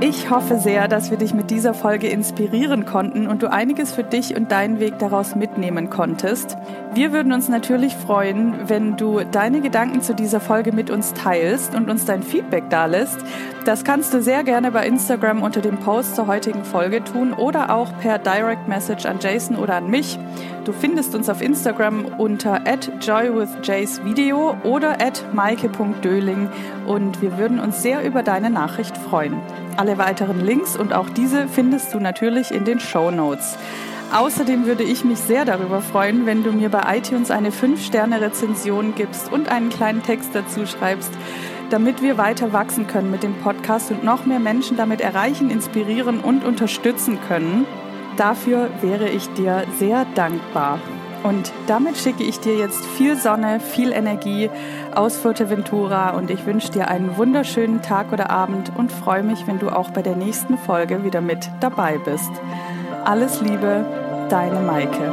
Ich hoffe sehr, dass wir dich mit dieser Folge inspirieren konnten und du einiges für dich und deinen Weg daraus mitnehmen konntest. Wir würden uns natürlich freuen, wenn du deine Gedanken zu dieser Folge mit uns teilst und uns dein Feedback dalässt. Das kannst du sehr gerne bei Instagram unter dem Post zur heutigen Folge tun oder auch per Direct Message an Jason oder an mich. Du findest uns auf Instagram unter @joywithjacevideo oder @maike.döhling und wir würden uns sehr über deine Nachricht freuen. Alle weiteren Links und auch diese findest du natürlich in den Shownotes. Außerdem würde ich mich sehr darüber freuen, wenn du mir bei iTunes eine 5-Sterne-Rezension gibst und einen kleinen Text dazu schreibst, damit wir weiter wachsen können mit dem Podcast und noch mehr Menschen damit erreichen, inspirieren und unterstützen können. Dafür wäre ich dir sehr dankbar. Und damit schicke ich dir jetzt viel Sonne, viel Energie aus Fuerteventura und ich wünsche dir einen wunderschönen Tag oder Abend und freue mich, wenn du auch bei der nächsten Folge wieder mit dabei bist. Alles Liebe, deine Maike.